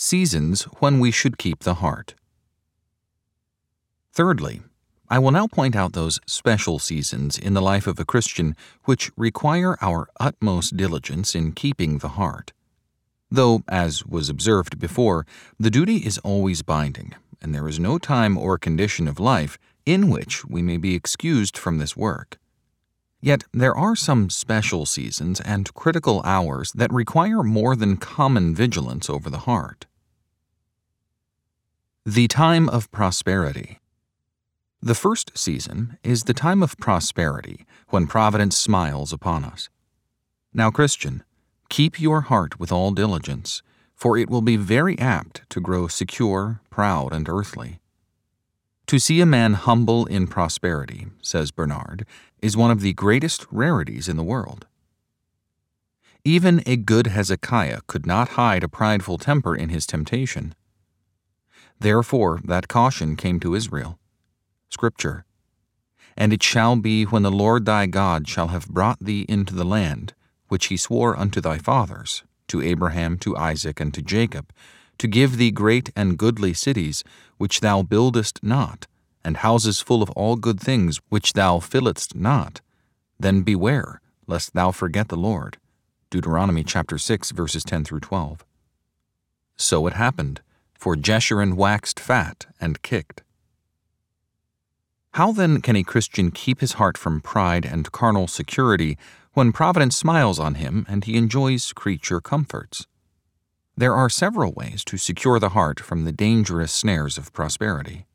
Seasons when we should keep the heart. Thirdly, I will now point out those special seasons in the life of a Christian which require our utmost diligence in keeping the heart. Though, as was observed before, the duty is always binding, and there is no time or condition of life in which we may be excused from this work. Yet there are some special seasons and critical hours that require more than common vigilance over the heart. The time of prosperity. The first season is the time of prosperity, when providence smiles upon us. Now, Christian, keep your heart with all diligence, for it will be very apt to grow secure, proud, and earthly. To see a man humble in prosperity, says Bernard, is one of the greatest rarities in the world. Even a good Hezekiah could not hide a prideful temper in his temptation. Therefore that caution came to Israel. Scripture, "And it shall be when the Lord thy God shall have brought thee into the land, which he swore unto thy fathers, to Abraham, to Isaac, and to Jacob, to give thee great and goodly cities, which thou buildest not, and houses full of all good things, which thou fillest not. Then beware, lest thou forget the Lord." Deuteronomy chapter 6, verses 10 through 12. So it happened, for Jeshurun waxed fat and kicked. How then can a Christian keep his heart from pride and carnal security when providence smiles on him and he enjoys creature comforts? There are several ways to secure the heart from the dangerous snares of prosperity.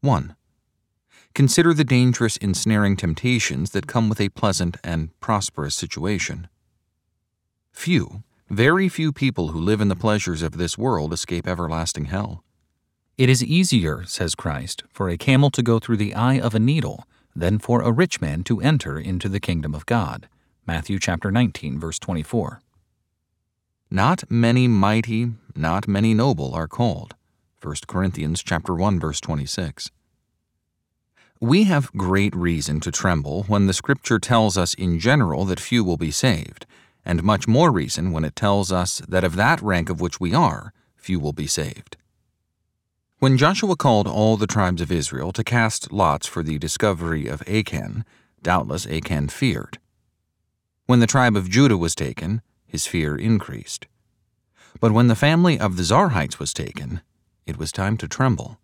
1. Consider the dangerous ensnaring temptations that come with a pleasant and prosperous situation. Very few people who live in the pleasures of this world escape everlasting hell. "It is easier," says Christ, "for a camel to go through the eye of a needle than for a rich man to enter into the kingdom of God." Matthew chapter 19, verse 24. "Not many mighty, not many noble are called." 1 Corinthians chapter 1, verse 26. We have great reason to tremble when the Scripture tells us in general that few will be saved, and much more reason when it tells us that of that rank of which we are, few will be saved. When Joshua called all the tribes of Israel to cast lots for the discovery of Achan, doubtless Achan feared. When the tribe of Judah was taken, his fear increased. But when the family of the Zarhites was taken, it was time to tremble.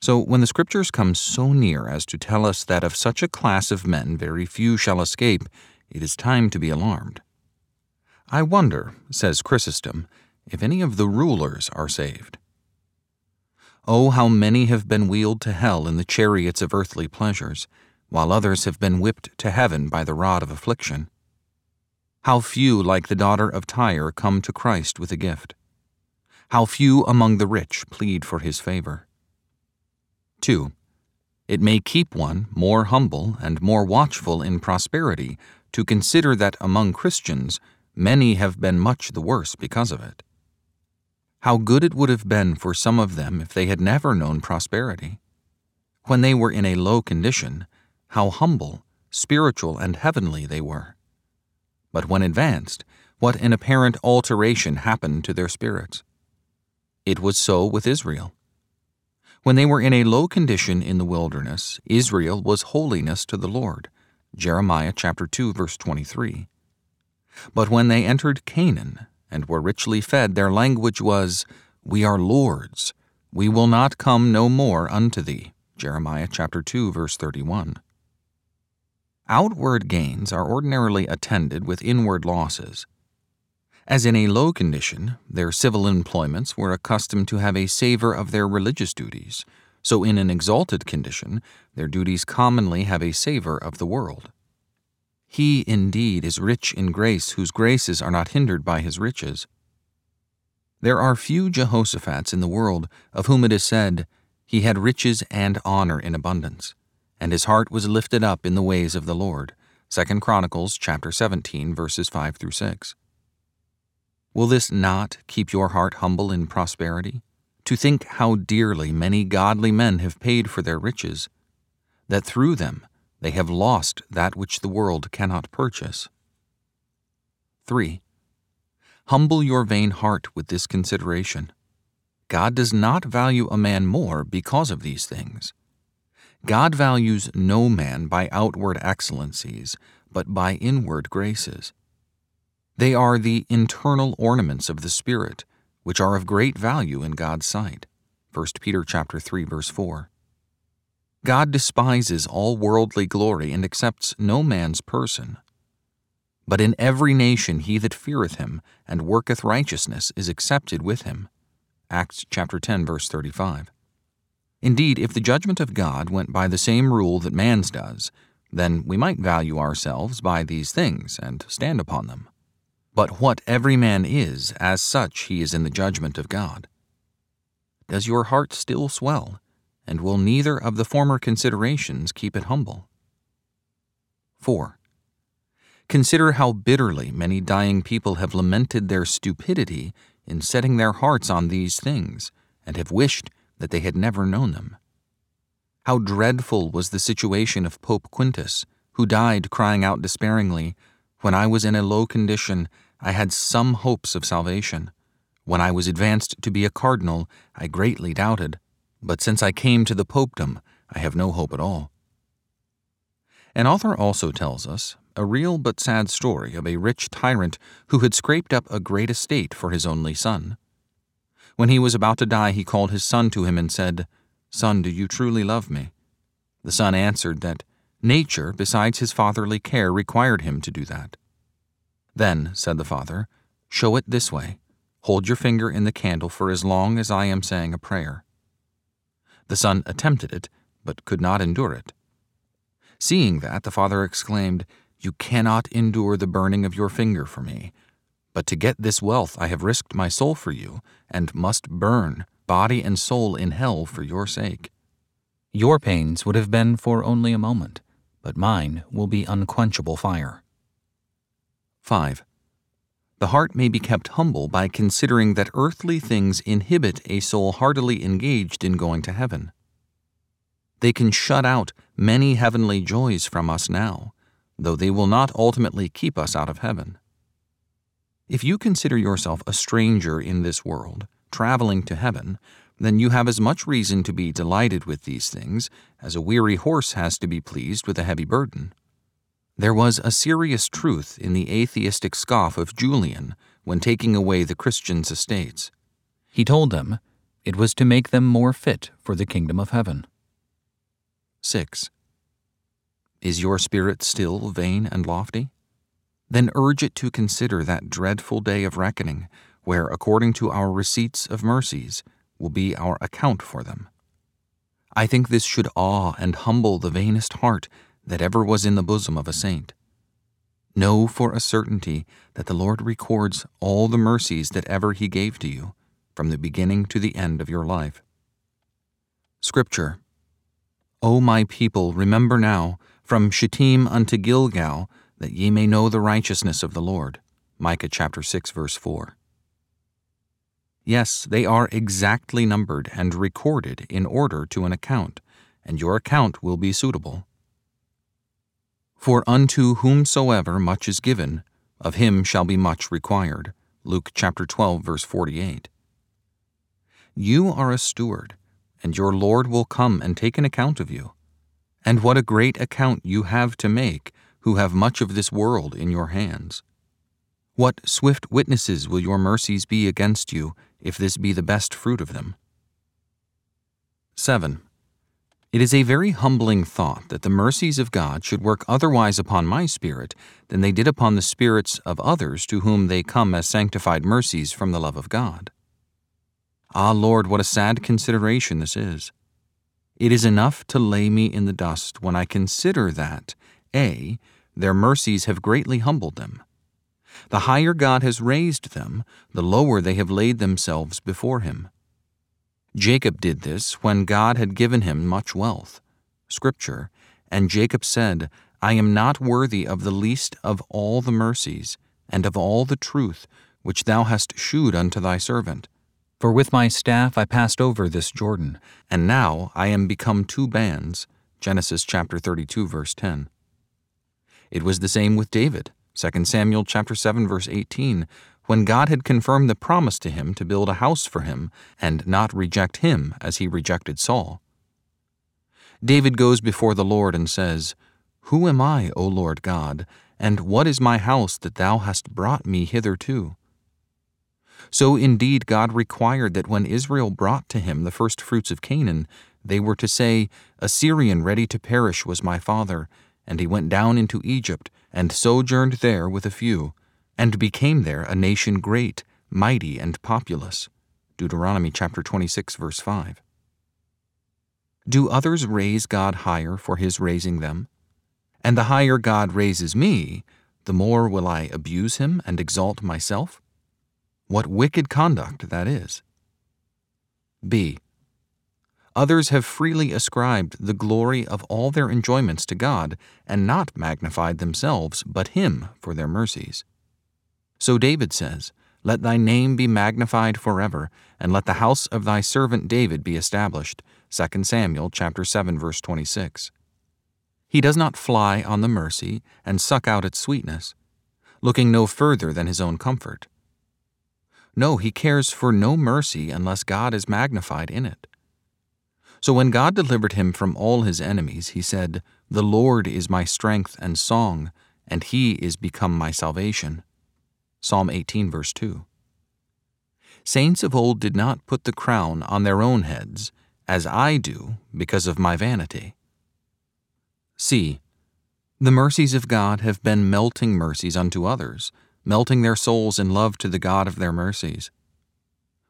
So when the Scriptures come so near as to tell us that of such a class of men very few shall escape, it is time to be alarmed. "I wonder," says Chrysostom, "if any of the rulers are saved. Oh, how many have been wheeled to hell in the chariots of earthly pleasures, while others have been whipped to heaven by the rod of affliction. How few, like the daughter of Tyre, come to Christ with a gift. How few among the rich plead for his favor." 2. It may keep one more humble and more watchful in prosperity to consider that among Christians many have been much the worse because of it. How good it would have been for some of them if they had never known prosperity. When they were in a low condition, how humble, spiritual, and heavenly they were. But when advanced, what an apparent alteration happened to their spirits. It was so with Israel. When they were in a low condition in the wilderness, Israel was holiness to the Lord. Jeremiah chapter 2, verse 23. But when they entered Canaan and were richly fed, their language was, "We are lords, we will not come no more unto thee." Jeremiah chapter 2, verse 31. Outward gains are ordinarily attended with inward losses. As in a low condition, their civil employments were accustomed to have a savor of their religious duties, so in an exalted condition, their duties commonly have a savor of the world. "He indeed is rich in grace, whose graces are not hindered by his riches." There are few Jehoshaphat in the world of whom it is said, "He had riches and honor in abundance, and his heart was lifted up in the ways of the Lord." 2 Chronicles chapter 17, verses 5 through 6. Will this not keep your heart humble in prosperity? To think how dearly many godly men have paid for their riches, that through them they have lost that which the world cannot purchase. 3. Humble your vain heart with this consideration. God does not value a man more because of these things. God values no man by outward excellencies, but by inward graces. They are the internal ornaments of the Spirit, which are of great value in God's sight. 1 Peter chapter 3, verse 4. God despises all worldly glory and accepts no man's person. But in every nation he that feareth him and worketh righteousness is accepted with him. Acts chapter 10, verse 35. Indeed, if the judgment of God went by the same rule that man's does, then we might value ourselves by these things and stand upon them. But what every man is, as such he is in the judgment of God. Does your heart still swell, and will neither of the former considerations keep it humble? 4. Consider how bitterly many dying people have lamented their stupidity in setting their hearts on these things, and have wished that they had never known them. How dreadful was the situation of Pope Quintus, who died crying out despairingly, "When I was in a low condition, I had some hopes of salvation. When I was advanced to be a cardinal, I greatly doubted, but since I came to the popedom, I have no hope at all." An author also tells us a real but sad story of a rich tyrant who had scraped up a great estate for his only son. When he was about to die, he called his son to him and said, "Son, do you truly love me?" The son answered that nature, besides his fatherly care, required him to do that. "Then," said the father, "show it this way. Hold your finger in the candle for as long as I am saying a prayer." The son attempted it, but could not endure it. Seeing that, the father exclaimed, "You cannot endure the burning of your finger for me. But to get this wealth I have risked my soul for you, and must burn, body and soul, in hell for your sake. Your pains would have been for only a moment, but mine will be unquenchable fire." 5. The heart may be kept humble by considering that earthly things inhibit a soul heartily engaged in going to heaven. They can shut out many heavenly joys from us now, though they will not ultimately keep us out of heaven. If you consider yourself a stranger in this world, traveling to heaven, then you have as much reason to be delighted with these things as a weary horse has to be pleased with a heavy burden. There was a serious truth in the atheistic scoff of Julian when taking away the Christians' estates. He told them it was to make them more fit for the kingdom of heaven. 6. Is your spirit still vain and lofty? Then urge it to consider that dreadful day of reckoning, where, according to our receipts of mercies, will be our account for them. I think this should awe and humble the vainest heart that ever was in the bosom of a saint. Know for a certainty that the Lord records all the mercies that ever he gave to you, from the beginning to the end of your life. Scripture. "O my people, remember now, from Shittim unto Gilgal, that ye may know the righteousness of the Lord." Micah chapter 6, verse 4. Yes, they are exactly numbered and recorded in order to an account, and your account will be suitable. "For unto whomsoever much is given, of him shall be much required." Luke chapter 12, verse 48. You are a steward, and your Lord will come and take an account of you. And what a great account you have to make, who have much of this world in your hands. What swift witnesses will your mercies be against you, if this be the best fruit of them. 7. It is a very humbling thought that the mercies of God should work otherwise upon my spirit than they did upon the spirits of others to whom they come as sanctified mercies from the love of God. Ah, Lord, what a sad consideration this is. It is enough to lay me in the dust when I consider that, A, their mercies have greatly humbled them. The higher God has raised them, the lower they have laid themselves before him. Jacob did this when God had given him much wealth. Scripture. "And Jacob said, I am not worthy of the least of all the mercies, and of all the truth, which thou hast shewed unto thy servant. For with my staff I passed over this Jordan, and now I am become two bands." Genesis chapter 32, verse 10. It was the same with David, 2 Samuel chapter 7, verse 18, when God had confirmed the promise to him to build a house for him and not reject him as he rejected Saul. David goes before the Lord and says, "Who am I, O Lord God, and what is my house that thou hast brought me hither to?" So indeed God required that when Israel brought to him the first fruits of Canaan, they were to say, "A Syrian ready to perish was my father, and he went down into Egypt, and sojourned there with a few, and became there a nation great, mighty, and populous." Deuteronomy chapter 26, verse 5. Do others raise God higher for his raising them? And the higher God raises me, the more will I abuse him and exalt myself? What wicked conduct that is. B. Others have freely ascribed the glory of all their enjoyments to God, and not magnified themselves, but him for their mercies. So David says, "Let thy name be magnified forever, and let the house of thy servant David be established." 2 Samuel chapter 7, verse 26. He does not fly on the mercy and suck out its sweetness, looking no further than his own comfort. No, he cares for no mercy unless God is magnified in it. So when God delivered him from all his enemies, he said, "The Lord is my strength and song, and he is become my salvation." Psalm 18, verse 2. Saints of old did not put the crown on their own heads, as I do because of my vanity. C. The mercies of God have been melting mercies unto others, melting their souls in love to the God of their mercies.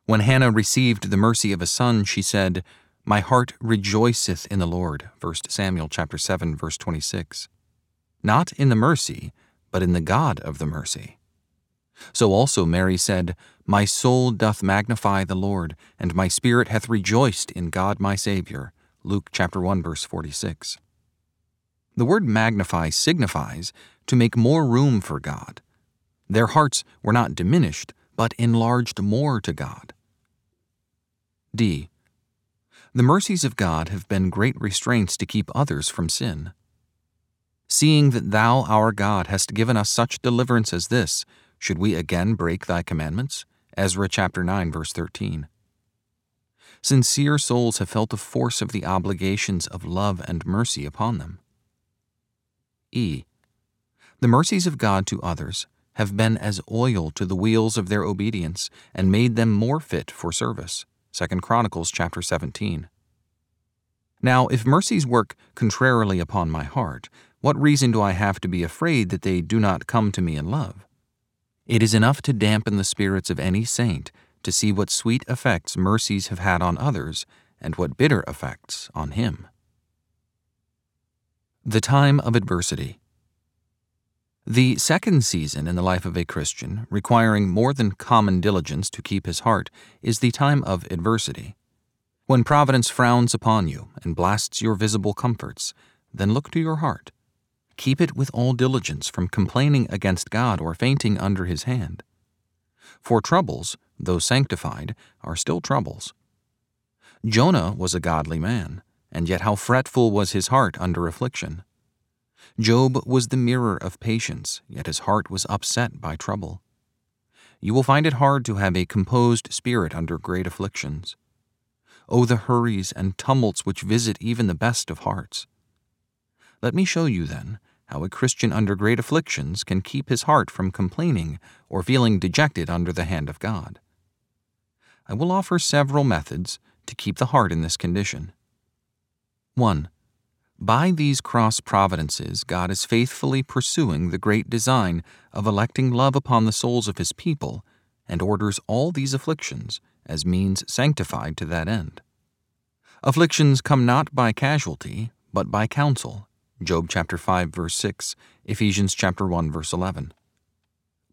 When Hannah received the mercy of a son, she said, "My heart rejoiceth in the Lord," 1 Samuel chapter 7, verse 26. Not in the mercy, but in the God of the mercy. So also Mary said, "My soul doth magnify the Lord, and my spirit hath rejoiced in God my Savior," Luke chapter 1, verse 46. The word magnify signifies to make more room for God. Their hearts were not diminished, but enlarged more to God. D. The mercies of God have been great restraints to keep others from sin. "Seeing that thou, our God, hast given us such deliverance as this, should we again break thy commandments?" Ezra chapter 9, verse 13. Sincere souls have felt the force of the obligations of love and mercy upon them. E. The mercies of God to others have been as oil to the wheels of their obedience and made them more fit for service. 2 Chronicles chapter 17. Now, if mercies work contrarily upon my heart, what reason do I have to be afraid that they do not come to me in love? It is enough to dampen the spirits of any saint to see what sweet effects mercies have had on others and what bitter effects on him. The time of adversity. The second season in the life of a Christian, requiring more than common diligence to keep his heart, is the time of adversity. When providence frowns upon you and blasts your visible comforts, then look to your heart. Keep it with all diligence from complaining against God or fainting under his hand. For troubles, though sanctified, are still troubles. Jonah was a godly man, and yet how fretful was his heart under affliction. Job was the mirror of patience, yet his heart was upset by trouble. You will find it hard to have a composed spirit under great afflictions. Oh, the hurries and tumults which visit even the best of hearts! Let me show you, then, how a Christian under great afflictions can keep his heart from complaining or feeling dejected under the hand of God. I will offer several methods to keep the heart in this condition. 1. By these cross-providences, God is faithfully pursuing the great design of electing love upon the souls of his people, and orders all these afflictions as means sanctified to that end. Afflictions come not by casualty, but by counsel. Job chapter 5, verse 6, Ephesians chapter 1, verse 11.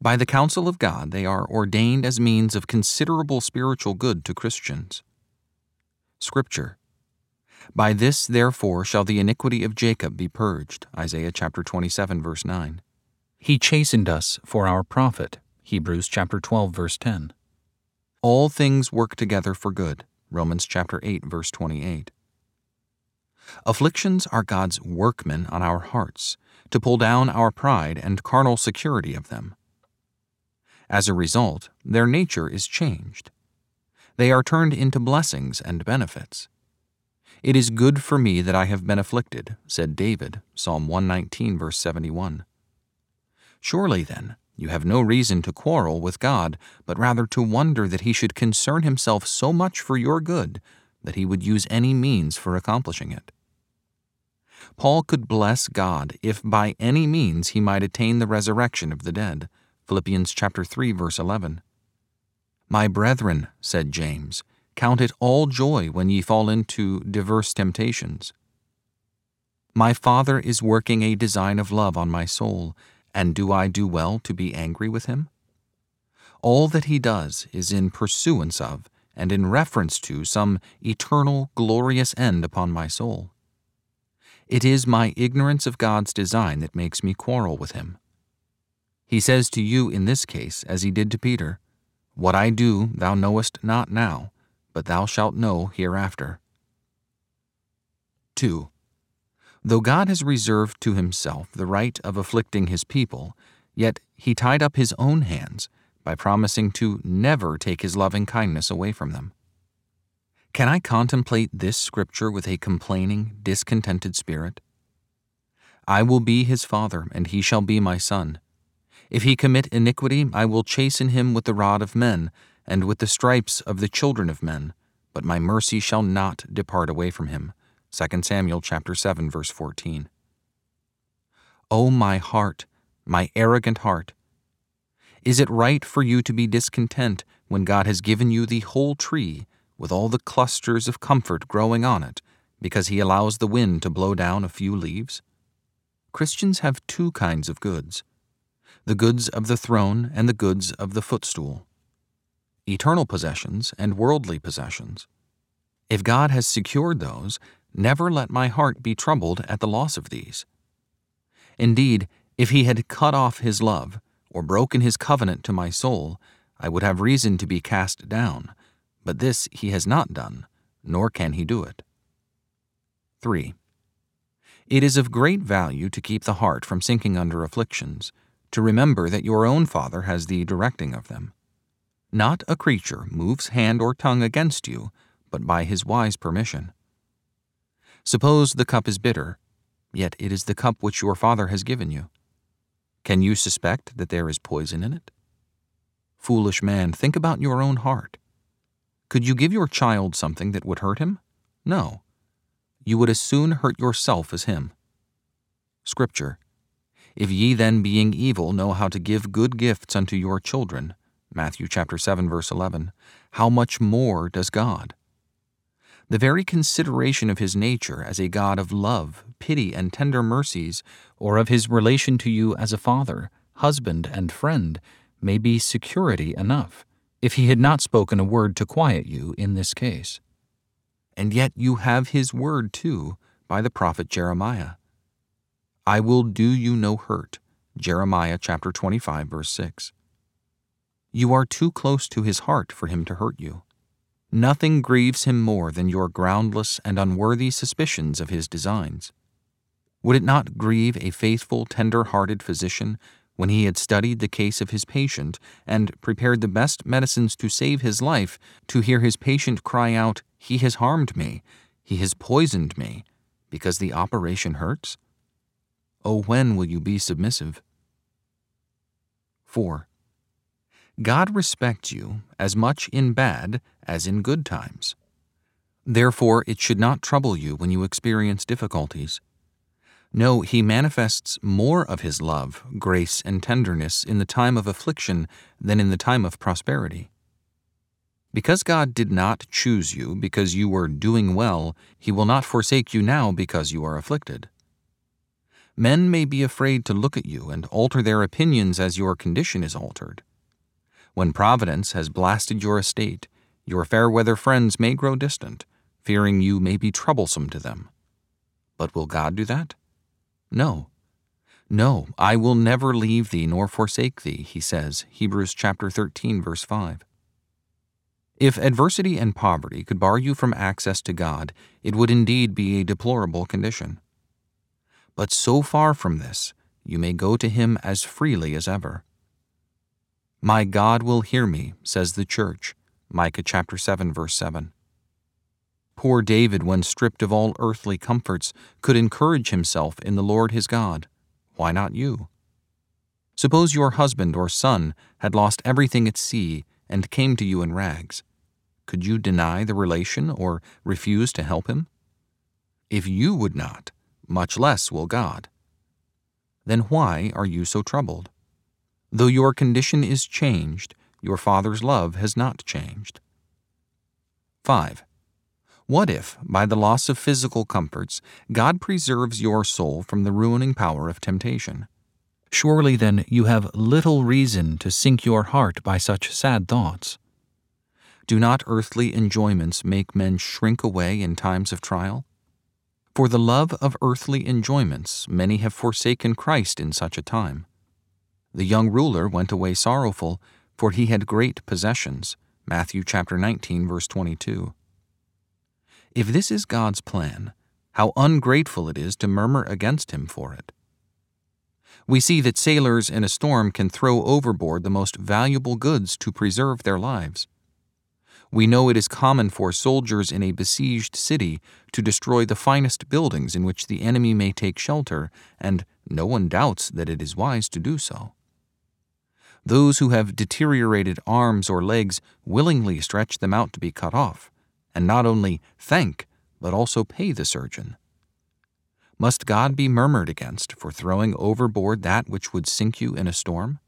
By the counsel of God, they are ordained as means of considerable spiritual good to Christians. Scripture. "By this, therefore, shall the iniquity of Jacob be purged," Isaiah chapter 27, verse 9. "He chastened us for our profit," Hebrews chapter 12, verse 10. "All things work together for good," Romans chapter 8, verse 28. Afflictions are God's workmen on our hearts, to pull down our pride and carnal security of them. As a result, their nature is changed. They are turned into blessings and benefits. It is good for me that I have been afflicted, said David, Psalm 119, verse 71. Surely, then, you have no reason to quarrel with God, but rather to wonder that he should concern himself so much for your good that he would use any means for accomplishing it. Paul could bless God if by any means he might attain the resurrection of the dead, Philippians chapter 3, verse 11. My brethren, said James, count it all joy when ye fall into diverse temptations. My Father is working a design of love on my soul, and do I do well to be angry with him? All that he does is in pursuance of and in reference to some eternal, glorious end upon my soul. It is my ignorance of God's design that makes me quarrel with him. He says to you in this case, as he did to Peter, What I do thou knowest not now, but thou shalt know hereafter. 2. Though God has reserved to himself the right of afflicting his people, yet he tied up his own hands by promising to never take his loving kindness away from them. Can I contemplate this scripture with a complaining, discontented spirit? I will be his father, and he shall be my son. If he commit iniquity, I will chasten him with the rod of men, and with the stripes of the children of men, but my mercy shall not depart away from him. 2 Samuel chapter 7, verse 14. O my heart, my arrogant heart, is it right for you to be discontent when God has given you the whole tree with all the clusters of comfort growing on it, because he allows the wind to blow down a few leaves? Christians have two kinds of goods: the goods of the throne and the goods of the footstool, eternal possessions and worldly possessions. If God has secured those, never let my heart be troubled at the loss of these. Indeed, if he had cut off his love or broken his covenant to my soul, I would have reason to be cast down, but this he has not done, nor can he do it. 3. It is of great value to keep the heart from sinking under afflictions, to remember that your own Father has the directing of them. Not a creature moves hand or tongue against you, but by his wise permission. Suppose the cup is bitter, yet it is the cup which your Father has given you. Can you suspect that there is poison in it? Foolish man, think about your own heart. Could you give your child something that would hurt him? No. You would as soon hurt yourself as him. Scripture, If ye then, being evil, know how to give good gifts unto your children, Matthew chapter 7, verse 11, how much more does God? The very consideration of his nature as a God of love, pity, and tender mercies, or of his relation to you as a father, husband, and friend, may be security enough, if he had not spoken a word to quiet you in this case. And yet you have his word, too, by the prophet Jeremiah. I will do you no hurt, Jeremiah chapter 25, verse 6. You are too close to his heart for him to hurt you. Nothing grieves him more than your groundless and unworthy suspicions of his designs. Would it not grieve a faithful, tender-hearted physician when he had studied the case of his patient and prepared the best medicines to save his life, to hear his patient cry out, "He has harmed me, he has poisoned me," because the operation hurts? Oh, when will you be submissive? 4. God respects you as much in bad as in good times. Therefore, it should not trouble you when you experience difficulties. No, he manifests more of his love, grace, and tenderness in the time of affliction than in the time of prosperity. Because God did not choose you because you were doing well, he will not forsake you now because you are afflicted. Men may be afraid to look at you and alter their opinions as your condition is altered. When providence has blasted your estate, your fair-weather friends may grow distant, fearing you may be troublesome to them. But will God do that? No. No, I will never leave thee nor forsake thee, he says, Hebrews chapter 13, verse 5. If adversity and poverty could bar you from access to God, it would indeed be a deplorable condition. But so far from this, you may go to him as freely as ever. My God will hear me, says the church. Micah chapter 7, verse 7. Poor David, when stripped of all earthly comforts, could encourage himself in the Lord his God. Why not you? Suppose your husband or son had lost everything at sea and came to you in rags. Could you deny the relation or refuse to help him? If you would not, much less will God. Then why are you so troubled? Though your condition is changed, your Father's love has not changed. 5. What if, by the loss of physical comforts, God preserves your soul from the ruining power of temptation? Surely then you have little reason to sink your heart by such sad thoughts. Do not earthly enjoyments make men shrink away in times of trial? For the love of earthly enjoyments, many have forsaken Christ in such a time. The young ruler went away sorrowful, for he had great possessions. Matthew chapter 19, verse 22. If this is God's plan, how ungrateful it is to murmur against him for it. We see that sailors in a storm can throw overboard the most valuable goods to preserve their lives. We know it is common for soldiers in a besieged city to destroy the finest buildings in which the enemy may take shelter, and no one doubts that it is wise to do so. Those who have deteriorated arms or legs willingly stretch them out to be cut off, and not only thank, but also pay the surgeon. Must God be murmured against for throwing overboard that which would sink you in a storm?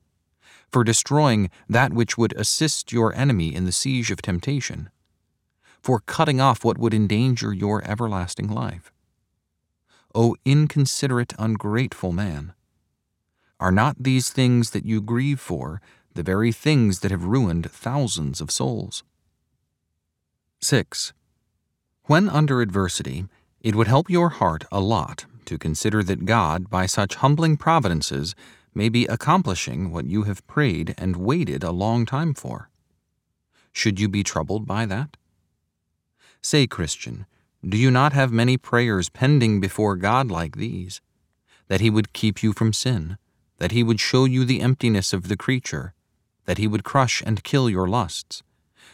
For destroying that which would assist your enemy in the siege of temptation? For cutting off what would endanger your everlasting life? O inconsiderate, ungrateful man! Are not these things that you grieve for the very things that have ruined thousands of souls? 6. When under adversity, it would help your heart a lot to consider that God, by such humbling providences, may be accomplishing what you have prayed and waited a long time for. Should you be troubled by that? Say, Christian, do you not have many prayers pending before God like these? That he would keep you from sin, that he would show you the emptiness of the creature, that he would crush and kill your lusts,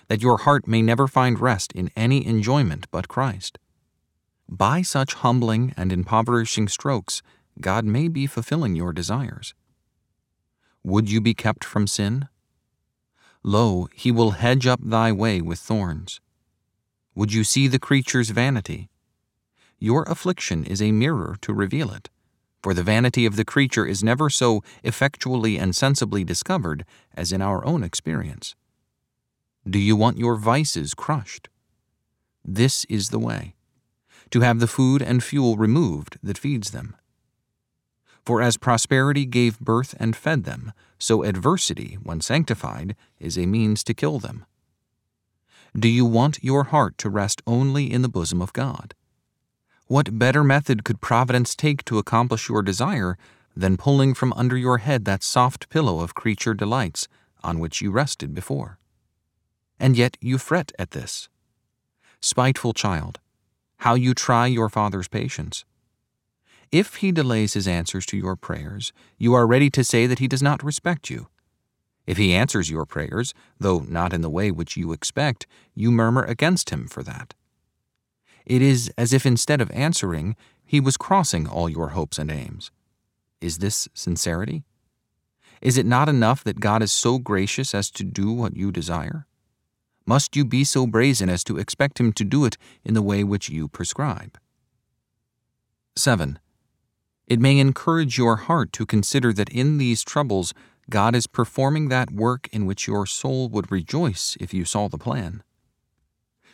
that your heart may never find rest in any enjoyment but Christ. By such humbling and impoverishing strokes, God may be fulfilling your desires. Would you be kept from sin? Lo, he will hedge up thy way with thorns. Would you see the creature's vanity? Your affliction is a mirror to reveal it, for the vanity of the creature is never so effectually and sensibly discovered as in our own experience. Do you want your vices crushed? This is the way, to have the food and fuel removed that feeds them. For as prosperity gave birth and fed them, so adversity, when sanctified, is a means to kill them. Do you want your heart to rest only in the bosom of God? What better method could providence take to accomplish your desire than pulling from under your head that soft pillow of creature delights on which you rested before? And yet you fret at this. Spiteful child, how you try your Father's patience! If he delays his answers to your prayers, you are ready to say that he does not respect you. If he answers your prayers, though not in the way which you expect, you murmur against him for that. It is as if instead of answering, he was crossing all your hopes and aims. Is this sincerity? Is it not enough that God is so gracious as to do what you desire? Must you be so brazen as to expect him to do it in the way which you prescribe? 7. It may encourage your heart to consider that in these troubles, God is performing that work in which your soul would rejoice if you saw the plan.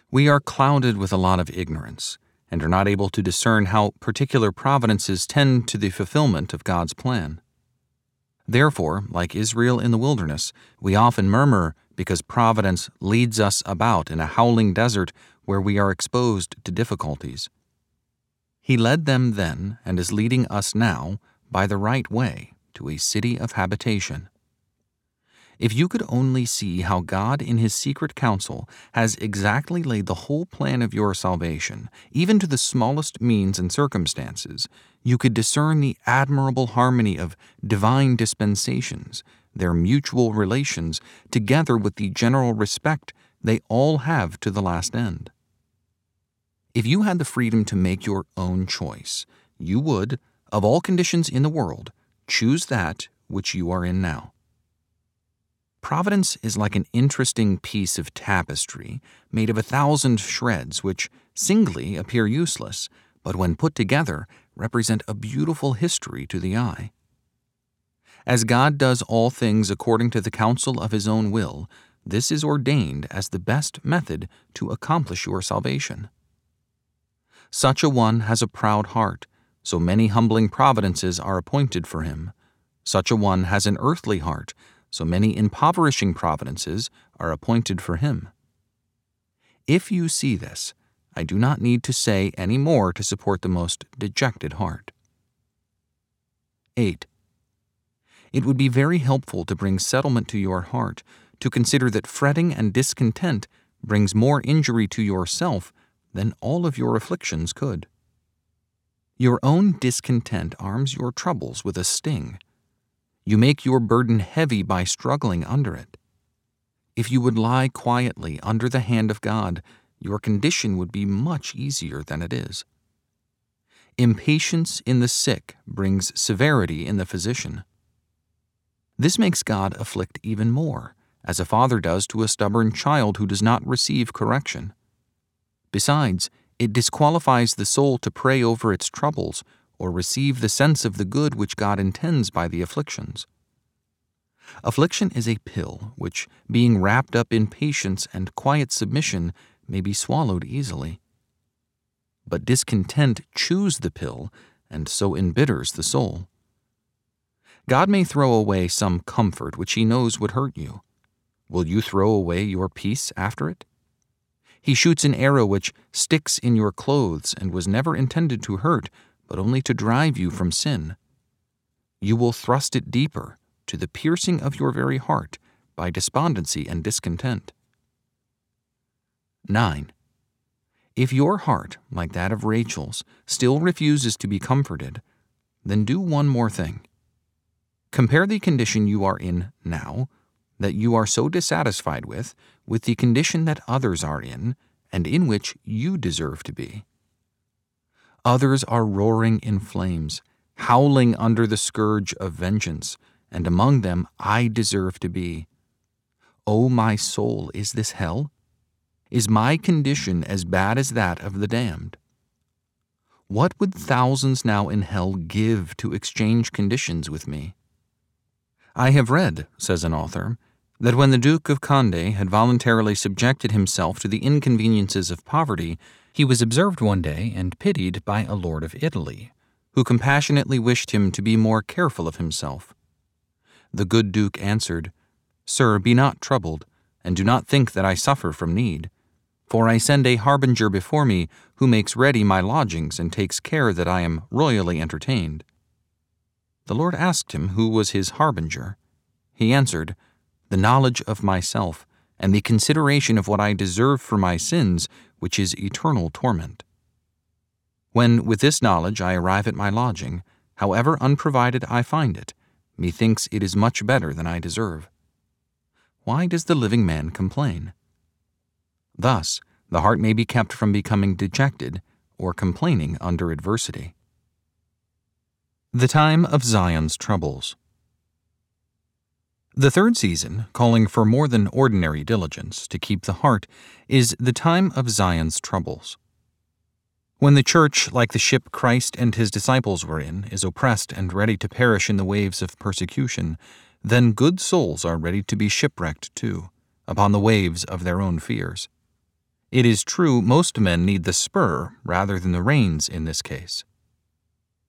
We are clouded with a lot of ignorance, and are not able to discern how particular providences tend to the fulfillment of God's plan. Therefore, like Israel in the wilderness, we often murmur because providence leads us about in a howling desert where we are exposed to difficulties. He led them then, and is leading us now, by the right way, to a city of habitation. If you could only see how God in his secret counsel has exactly laid the whole plan of your salvation, even to the smallest means and circumstances, you could discern the admirable harmony of divine dispensations, their mutual relations, together with the general respect they all have to the last end. If you had the freedom to make your own choice, you would, of all conditions in the world, choose that which you are in now. Providence is like an interesting piece of tapestry made of 1,000 shreds which singly appear useless, but when put together represent a beautiful history to the eye. As God does all things according to the counsel of his own will, this is ordained as the best method to accomplish your salvation. Such a one has a proud heart, so many humbling providences are appointed for him. Such a one has an earthly heart, so many impoverishing providences are appointed for him. If you see this, I do not need to say any more to support the most dejected heart. 8. It would be very helpful to bring settlement to your heart, to consider that fretting and discontent brings more injury to yourself than all of your afflictions could. Your own discontent arms your troubles with a sting. You make your burden heavy by struggling under it. If you would lie quietly under the hand of God, your condition would be much easier than it is. Impatience in the sick brings severity in the physician. This makes God afflict even more, as a father does to a stubborn child who does not receive correction. Besides, it disqualifies the soul to pray over its troubles or receive the sense of the good which God intends by the afflictions. Affliction is a pill which, being wrapped up in patience and quiet submission, may be swallowed easily. But discontent chews the pill and so embitters the soul. God may throw away some comfort which he knows would hurt you. Will you throw away your peace after it? He shoots an arrow which sticks in your clothes and was never intended to hurt, but only to drive you from sin. You will thrust it deeper, to the piercing of your very heart, by despondency and discontent. 9. If your heart, like that of Rachel's, still refuses to be comforted, then do one more thing. Compare the condition you are in now, that you are so dissatisfied with the condition that others are in, and in which you deserve to be. Others are roaring in flames, howling under the scourge of vengeance, and among them I deserve to be. O my soul, is this hell? Is my condition as bad as that of the damned? What would thousands now in hell give to exchange conditions with me? I have read, says an author, that when the Duke of Condé had voluntarily subjected himself to the inconveniences of poverty, he was observed one day and pitied by a lord of Italy, who compassionately wished him to be more careful of himself. The good Duke answered, "Sir, be not troubled, and do not think that I suffer from need, for I send a harbinger before me who makes ready my lodgings and takes care that I am royally entertained." The Lord asked him who was his harbinger. He answered, "The knowledge of myself, and the consideration of what I deserve for my sins, which is eternal torment. When with this knowledge I arrive at my lodging, however unprovided I find it, methinks it is much better than I deserve. Why does the living man complain?" Thus, the heart may be kept from becoming dejected or complaining under adversity. The time of Zion's troubles. The third season, calling for more than ordinary diligence to keep the heart, is the time of Zion's troubles. When the church, like the ship Christ and his disciples were in, is oppressed and ready to perish in the waves of persecution, then good souls are ready to be shipwrecked too, upon the waves of their own fears. It is true most men need the spur rather than the reins in this case.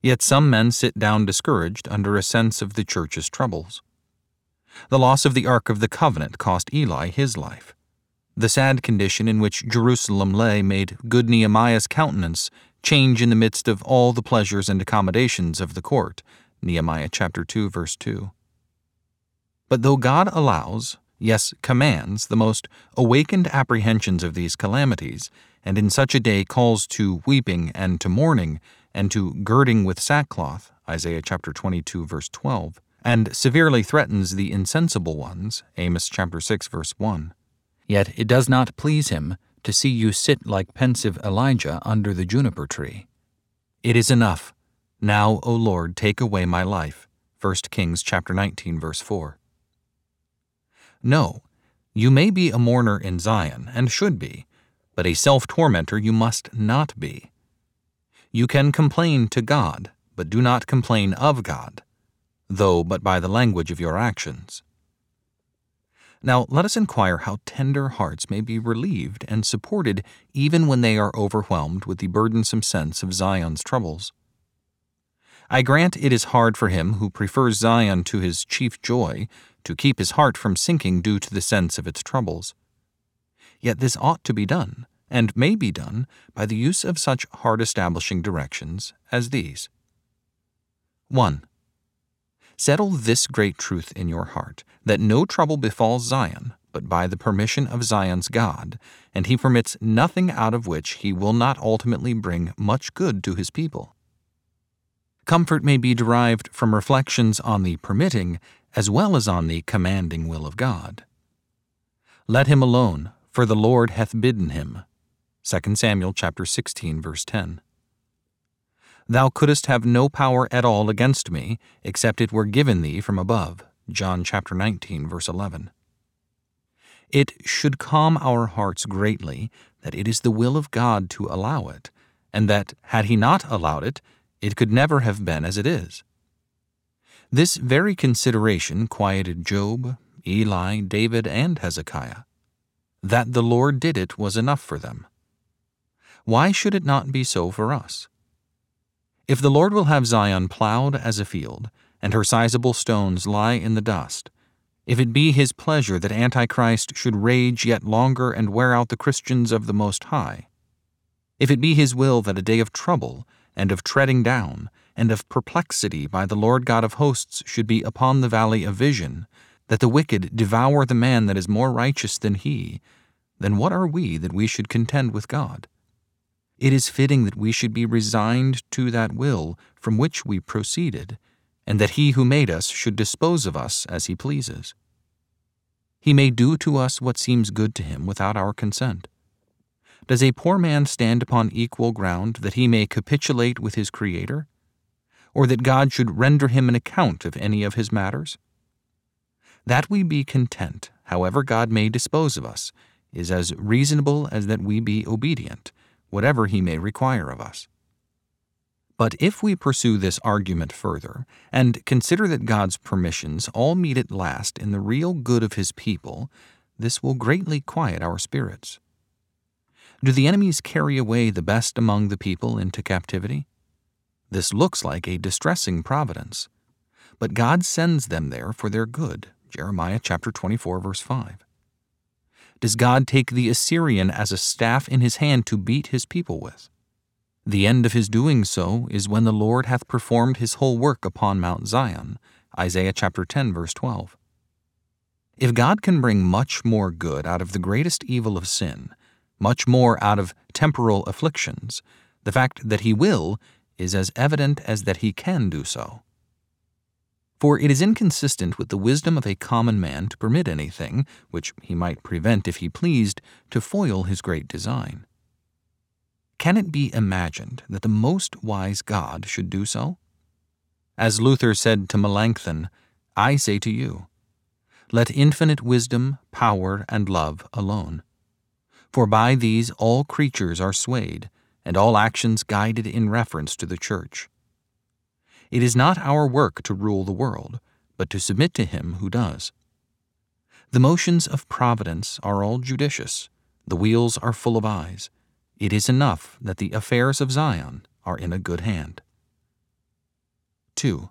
Yet some men sit down discouraged under a sense of the church's troubles. The loss of the Ark of the Covenant cost Eli his life. The sad condition in which Jerusalem lay made good Nehemiah's countenance change in the midst of all the pleasures and accommodations of the court. Nehemiah chapter 2, verse 2. But though God allows, yes, commands, the most awakened apprehensions of these calamities, and in such a day calls to weeping and to mourning, and to girding with sackcloth, Isaiah chapter 22, verse 12, and severely threatens the insensible ones, Amos chapter 6, verse 1. Yet it does not please him to see you sit like pensive Elijah under the juniper tree. It is enough. Now, O Lord, take away my life. 1 Kings chapter 19, verse 4. No, you may be a mourner in Zion, and should be, but a self-tormentor you must not be. You can complain to God, but do not complain of God, though but by the language of your actions. Now let us inquire how tender hearts may be relieved and supported even when they are overwhelmed with the burdensome sense of Zion's troubles. I grant it is hard for him who prefers Zion to his chief joy to keep his heart from sinking due to the sense of its troubles. Yet this ought to be done, and may be done, by the use of such heart-establishing directions as these. 1. Settle this great truth in your heart, that no trouble befalls Zion but by the permission of Zion's God, and he permits nothing out of which he will not ultimately bring much good to his people. Comfort may be derived from reflections on the permitting as well as on the commanding will of God. Let him alone, for the Lord hath bidden him. 2 Samuel chapter 16, verse 10. Thou couldest have no power at all against me, except it were given thee from above. John chapter 19, verse 11. It should calm our hearts greatly that it is the will of God to allow it, and that, had he not allowed it, it could never have been as it is. This very consideration quieted Job, Eli, David, and Hezekiah. That the Lord did it was enough for them. Why should it not be so for us? If the Lord will have Zion plowed as a field, and her sizable stones lie in the dust, if it be his pleasure that Antichrist should rage yet longer and wear out the Christians of the Most High, if it be his will that a day of trouble, and of treading down, and of perplexity by the Lord God of hosts should be upon the valley of vision, that the wicked devour the man that is more righteous than he, then what are we that we should contend with God? It is fitting that we should be resigned to that will from which we proceeded, and that he who made us should dispose of us as he pleases. He may do to us what seems good to him without our consent. Does a poor man stand upon equal ground that he may capitulate with his Creator, or that God should render him an account of any of his matters? That we be content, however God may dispose of us, is as reasonable as that we be obedient, whatever he may require of us. But if we pursue this argument further, and consider that God's permissions all meet at last in the real good of his people, this will greatly quiet our spirits. Do the enemies carry away the best among the people into captivity? This looks like a distressing providence, but God sends them there for their good, Jeremiah chapter 24, verse 5. Does God take the Assyrian as a staff in his hand to beat his people with? The end of his doing so is when the Lord hath performed his whole work upon Mount Zion, Isaiah chapter 10, verse 12. If God can bring much more good out of the greatest evil of sin, much more out of temporal afflictions, the fact that he will is as evident as that he can do so. For it is inconsistent with the wisdom of a common man to permit anything, which he might prevent if he pleased, to foil his great design. Can it be imagined that the most wise God should do so? As Luther said to Melanchthon, I say to you, let infinite wisdom, power, and love alone. For by these all creatures are swayed, and all actions guided in reference to the church. It is not our work to rule the world, but to submit to him who does. The motions of providence are all judicious, the wheels are full of eyes. It is enough that the affairs of Zion are in a good hand. 2.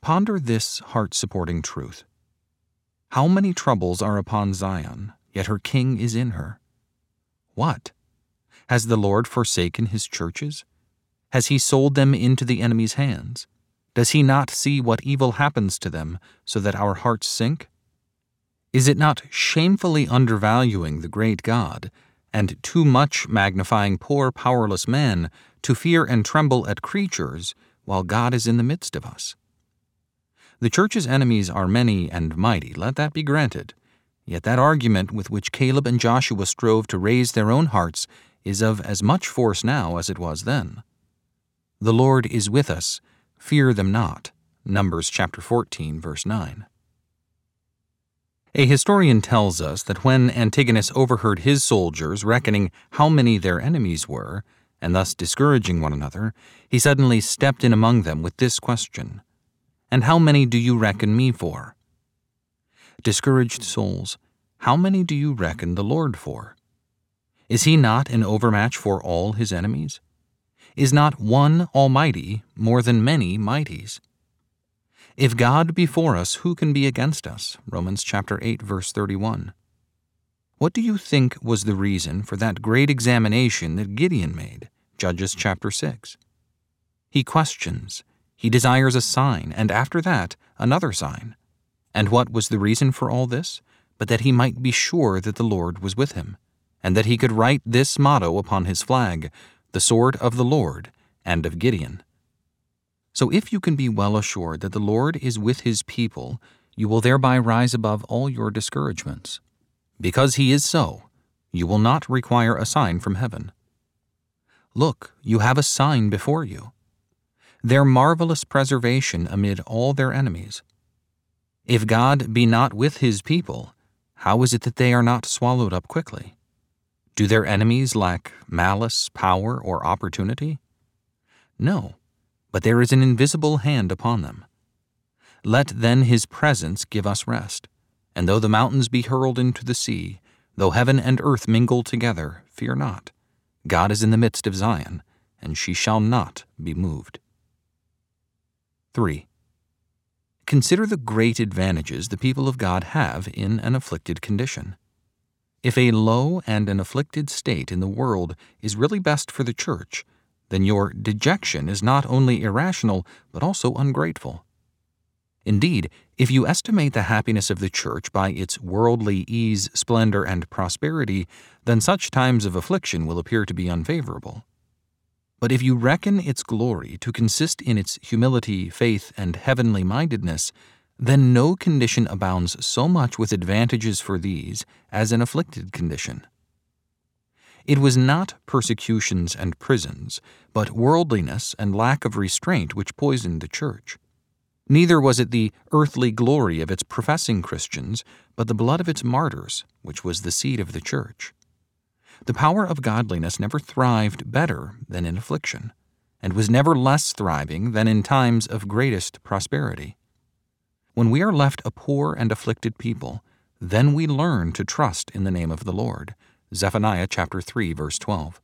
Ponder this heart-supporting truth. How many troubles are upon Zion, yet her king is in her? What? Has the Lord forsaken his churches? Has he sold them into the enemy's hands? Does he not see what evil happens to them, so that our hearts sink? Is it not shamefully undervaluing the great God, and too much magnifying poor powerless man, to fear and tremble at creatures, while God is in the midst of us? The church's enemies are many and mighty, let that be granted. Yet that argument with which Caleb and Joshua strove to raise their own hearts is of as much force now as it was then. The Lord is with us, fear them not. Numbers chapter 14, verse 9. A historian tells us that when Antigonus overheard his soldiers reckoning how many their enemies were, and thus discouraging one another, he suddenly stepped in among them with this question, "And how many do you reckon me for?" Discouraged souls, how many do you reckon the Lord for? Is he not an overmatch for all his enemies? Is not one almighty more than many mighties? If God be for us, who can be against us? Romans chapter 8, verse 31. What do you think was the reason for that great examination that Gideon made? Judges chapter 6. He questions, he desires a sign, and after that, another sign. And what was the reason for all this? But that he might be sure that the Lord was with him, and that he could write this motto upon his flag, the sword of the Lord and of Gideon. So if you can be well assured that the Lord is with his people, you will thereby rise above all your discouragements. Because he is so, you will not require a sign from heaven. Look, you have a sign before you. Their marvelous preservation amid all their enemies. If God be not with his people, how is it that they are not swallowed up quickly? Do their enemies lack malice, power, or opportunity? No, but there is an invisible hand upon them. Let then his presence give us rest, and though the mountains be hurled into the sea, though heaven and earth mingle together, fear not. God is in the midst of Zion, and she shall not be moved. 3. Consider the great advantages the people of God have in an afflicted condition. If a low and an afflicted state in the world is really best for the church, then your dejection is not only irrational, but also ungrateful. Indeed, if you estimate the happiness of the church by its worldly ease, splendor, and prosperity, then such times of affliction will appear to be unfavorable. But if you reckon its glory to consist in its humility, faith, and heavenly mindedness, then no condition abounds so much with advantages for these as an afflicted condition. It was not persecutions and prisons, but worldliness and lack of restraint which poisoned the church. Neither was it the earthly glory of its professing Christians, but the blood of its martyrs, which was the seed of the church. The power of godliness never thrived better than in affliction, and was never less thriving than in times of greatest prosperity. When we are left a poor and afflicted people, then we learn to trust in the name of the Lord. Zephaniah chapter 3, verse 12.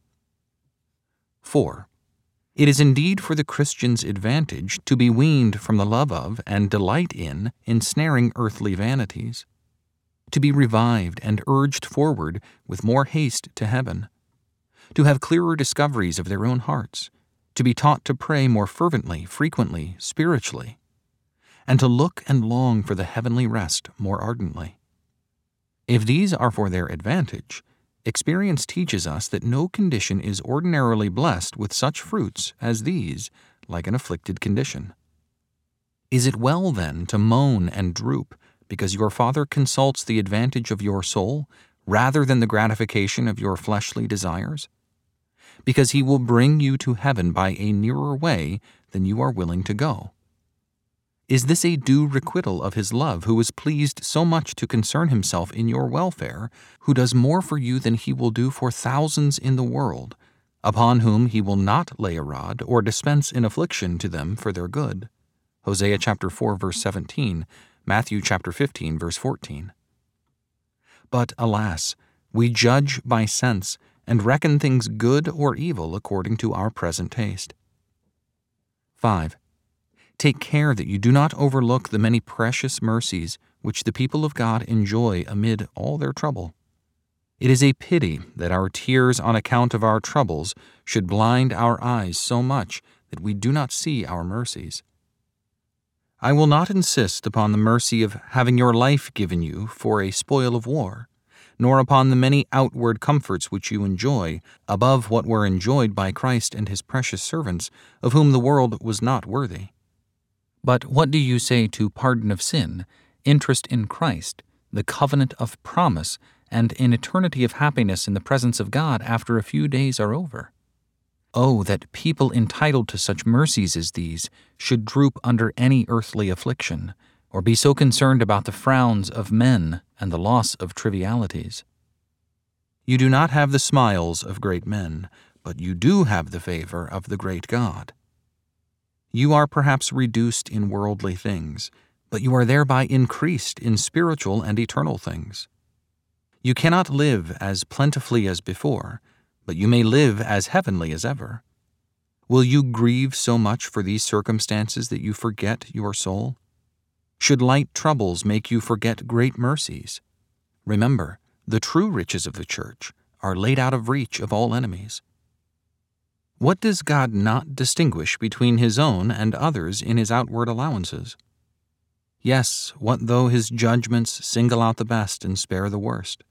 4. It is indeed for the Christian's advantage to be weaned from the love of and delight in ensnaring earthly vanities, to be revived and urged forward with more haste to heaven, to have clearer discoveries of their own hearts, to be taught to pray more fervently, frequently, spiritually, and to look and long for the heavenly rest more ardently. If these are for their advantage, experience teaches us that no condition is ordinarily blessed with such fruits as these, like an afflicted condition. Is it well, then, to moan and droop because your Father consults the advantage of your soul rather than the gratification of your fleshly desires? Because he will bring you to heaven by a nearer way than you are willing to go. Is this a due requital of his love, who is pleased so much to concern himself in your welfare, who does more for you than he will do for thousands in the world, upon whom he will not lay a rod or dispense in affliction to them for their good? Hosea chapter 4, verse 17, Matthew chapter 15, verse 14. But alas, we judge by sense and reckon things good or evil according to our present taste. 5. Take care that you do not overlook the many precious mercies which the people of God enjoy amid all their trouble. It is a pity that our tears on account of our troubles should blind our eyes so much that we do not see our mercies. I will not insist upon the mercy of having your life given you for a spoil of war, nor upon the many outward comforts which you enjoy above what were enjoyed by Christ and his precious servants, of whom the world was not worthy. But what do you say to pardon of sin, interest in Christ, the covenant of promise, and an eternity of happiness in the presence of God after a few days are over? Oh, that people entitled to such mercies as these should droop under any earthly affliction, or be so concerned about the frowns of men and the loss of trivialities. You do not have the smiles of great men, but you do have the favor of the great God. You are perhaps reduced in worldly things, but you are thereby increased in spiritual and eternal things. You cannot live as plentifully as before, but you may live as heavenly as ever. Will you grieve so much for these circumstances that you forget your soul? Should light troubles make you forget great mercies? Remember, the true riches of the church are laid out of reach of all enemies. What does God not distinguish between his own and others in his outward allowances? Yes, what though his judgments single out the best and spare the worst?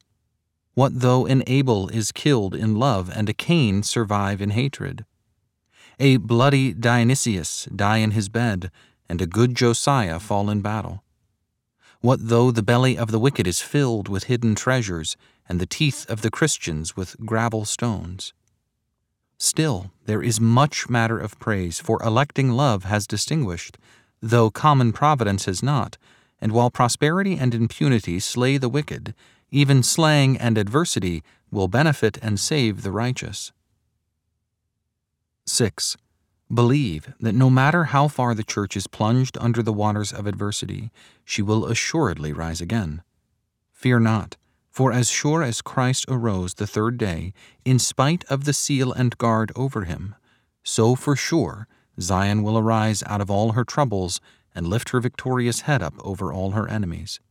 What though an Abel is killed in love and a Cain survive in hatred? A bloody Dionysius die in his bed, and a good Josiah fall in battle? What though the belly of the wicked is filled with hidden treasures, and the teeth of the Christians with gravel stones? Still, there is much matter of praise, for electing love has distinguished, though common providence has not, and while prosperity and impunity slay the wicked, even slaying and adversity will benefit and save the righteous. 6. Believe that no matter how far the church is plunged under the waters of adversity, she will assuredly rise again. Fear not. For as sure as Christ arose the third day, in spite of the seal and guard over him, so for sure Zion will arise out of all her troubles and lift her victorious head up over all her enemies.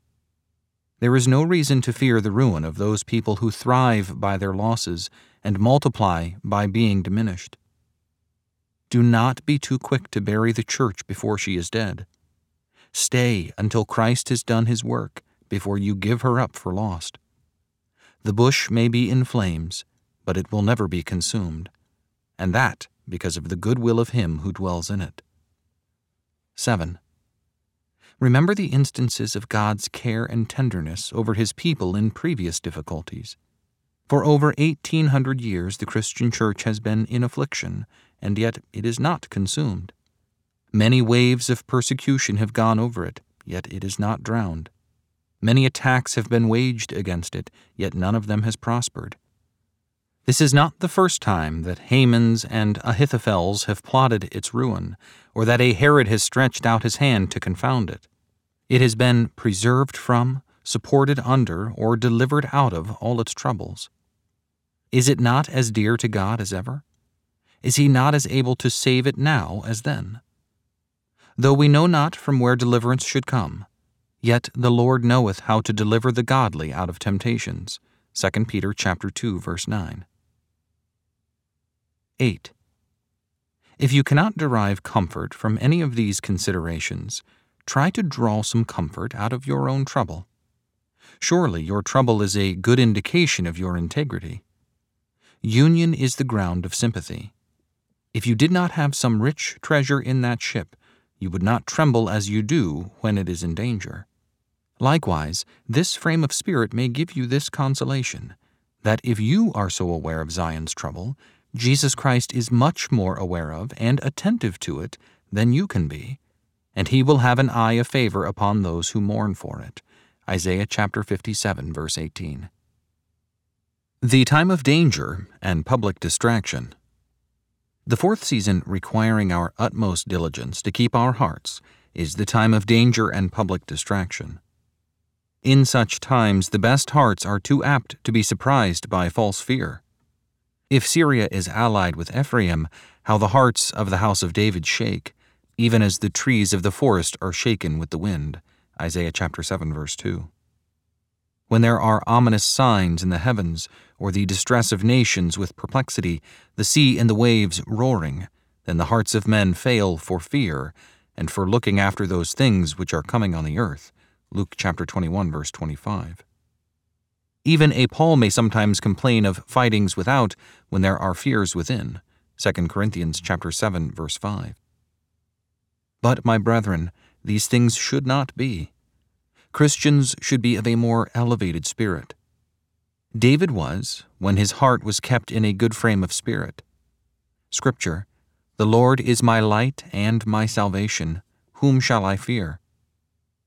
There is no reason to fear the ruin of those people who thrive by their losses and multiply by being diminished. Do not be too quick to bury the church before she is dead. Stay until Christ has done his work before you give her up for lost. The bush may be in flames, but it will never be consumed, and that because of the good will of him who dwells in it. 7. Remember the instances of God's care and tenderness over his people in previous difficulties. For over 1,800 years the Christian church has been in affliction, and yet it is not consumed. Many waves of persecution have gone over it, yet it is not drowned. Many attacks have been waged against it, yet none of them has prospered. This is not the first time that Hamans and Ahithophels have plotted its ruin, or that a Herod has stretched out his hand to confound it. It has been preserved from, supported under, or delivered out of all its troubles. Is it not as dear to God as ever? Is he not as able to save it now as then? Though we know not from where deliverance should come, yet the Lord knoweth how to deliver the godly out of temptations. 2 Peter chapter 2, verse 9. 8. If you cannot derive comfort from any of these considerations, try to draw some comfort out of your own trouble. Surely your trouble is a good indication of your integrity. Union is the ground of sympathy. If you did not have some rich treasure in that ship, you would not tremble as you do when it is in danger. Likewise, this frame of spirit may give you this consolation, that if you are so aware of Zion's trouble, Jesus Christ is much more aware of and attentive to it than you can be, and he will have an eye of favor upon those who mourn for it. Isaiah chapter 57, verse 18. The time of danger and public distraction. The fourth season requiring our utmost diligence to keep our hearts is the time of danger and public distraction. In such times, the best hearts are too apt to be surprised by false fear. If Syria is allied with Ephraim, how the hearts of the house of David shake, even as the trees of the forest are shaken with the wind. Isaiah chapter 7, verse 2. When there are ominous signs in the heavens, or the distress of nations with perplexity, the sea and the waves roaring, then the hearts of men fail for fear and for looking after those things which are coming on the earth. Luke chapter 21, verse 25. Even a Paul may sometimes complain of fightings without when there are fears within. 2 Corinthians chapter 7, verse 5. But, my brethren, these things should not be. Christians should be of a more elevated spirit. David was, when his heart was kept in a good frame of spirit. Scripture, "The Lord is my light and my salvation. Whom shall I fear?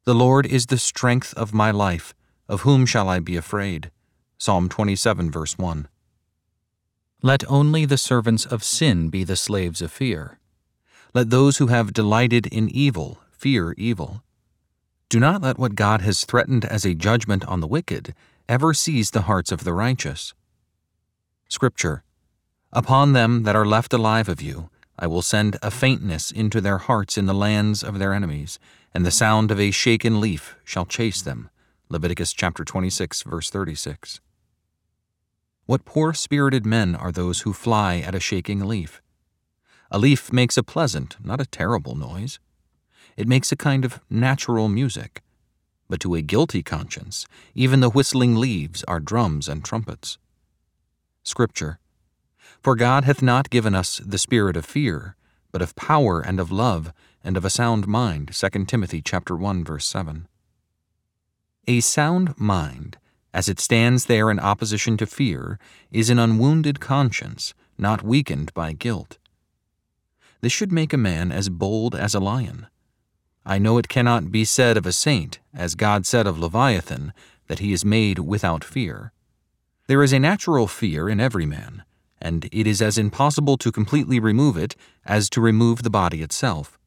The Lord is the strength of my life. Of whom shall I be afraid?" Psalm 27, verse 1. Let only the servants of sin be the slaves of fear. Let those who have delighted in evil fear evil. Do not let what God has threatened as a judgment on the wicked ever seize the hearts of the righteous. Scripture, "Upon them that are left alive of you, I will send a faintness into their hearts in the lands of their enemies, and the sound of a shaken leaf shall chase them." Leviticus chapter 26, verse 36. What poor-spirited men are those who fly at a shaking leaf? A leaf makes a pleasant, not a terrible noise. It makes a kind of natural music. But to a guilty conscience, even the whistling leaves are drums and trumpets. Scripture, "For God hath not given us the spirit of fear, but of power and of love and of a sound mind." 2 Timothy chapter 1, verse 7. A sound mind, as it stands there in opposition to fear, is an unwounded conscience, not weakened by guilt. This should make a man as bold as a lion. I know it cannot be said of a saint, as God said of Leviathan, that he is made without fear. There is a natural fear in every man, and it is as impossible to completely remove it as to remove the body itself.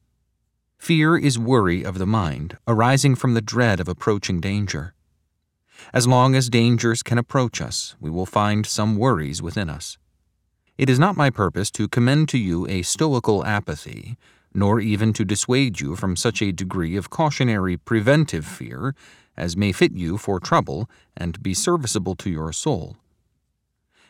Fear is worry of the mind, arising from the dread of approaching danger. As long as dangers can approach us, we will find some worries within us. It is not my purpose to commend to you a stoical apathy, nor even to dissuade you from such a degree of cautionary preventive fear as may fit you for trouble and be serviceable to your soul.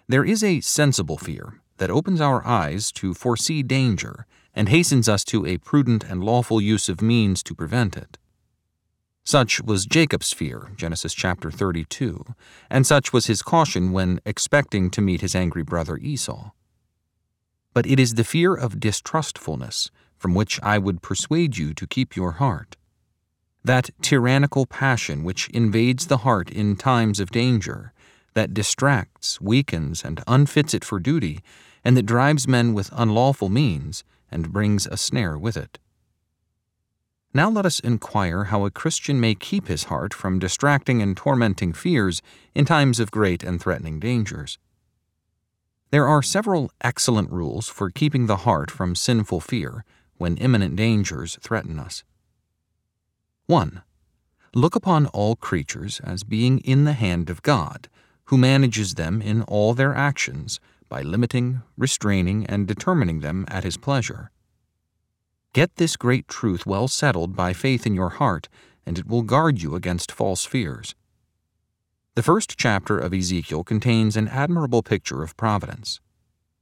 There is a sensible fear that opens our eyes to foresee danger and hastens us to a prudent and lawful use of means to prevent it. Such was Jacob's fear, Genesis chapter 32, and such was his caution when expecting to meet his angry brother Esau. But it is the fear of distrustfulness from which I would persuade you to keep your heart. That tyrannical passion which invades the heart in times of danger, that distracts, weakens, and unfits it for duty, and that drives men with unlawful means, and brings a snare with it. Now let us inquire how a Christian may keep his heart from distracting and tormenting fears in times of great and threatening dangers. There are several excellent rules for keeping the heart from sinful fear when imminent dangers threaten us. 1. Look upon all creatures as being in the hand of God, who manages them in all their actions by limiting, restraining, and determining them at His pleasure. Get this great truth well settled by faith in your heart, and it will guard you against false fears. The first chapter of Ezekiel contains an admirable picture of providence.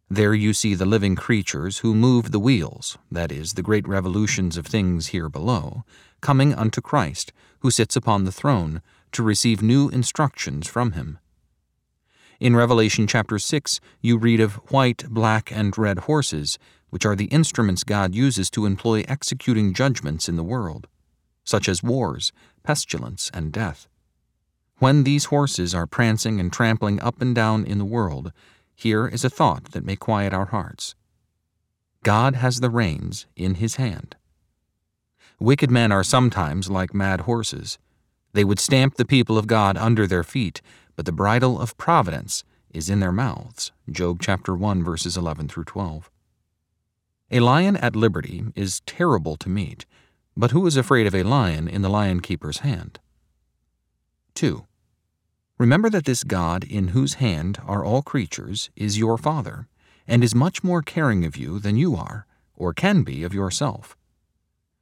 There you see the living creatures who move the wheels, that is, the great revolutions of things here below, coming unto Christ, who sits upon the throne, to receive new instructions from Him. In Revelation chapter 6, you read of white, black, and red horses, which are the instruments God uses to employ executing judgments in the world, such as wars, pestilence, and death. When these horses are prancing and trampling up and down in the world, here is a thought that may quiet our hearts. God has the reins in His hand. Wicked men are sometimes like mad horses. They would stamp the people of God under their feet, but the bridle of providence is in their mouths. Job chapter 1, verses 11 through 12. A lion at liberty is terrible to meet, but who is afraid of a lion in the lion keeper's hand? 2. Remember that this God in whose hand are all creatures is your Father, and is much more caring of you than you are, or can be of yourself.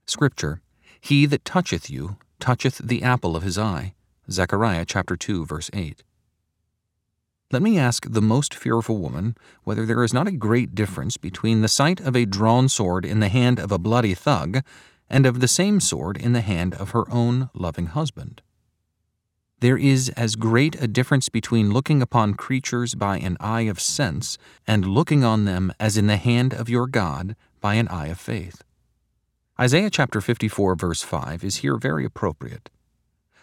Scripture, "He that toucheth you toucheth the apple of his eye," Zechariah chapter 2, verse 8. Let me ask the most fearful woman whether there is not a great difference between the sight of a drawn sword in the hand of a bloody thug and of the same sword in the hand of her own loving husband. There is as great a difference between looking upon creatures by an eye of sense and looking on them as in the hand of your God by an eye of faith. Isaiah chapter 54, verse 5 is here very appropriate.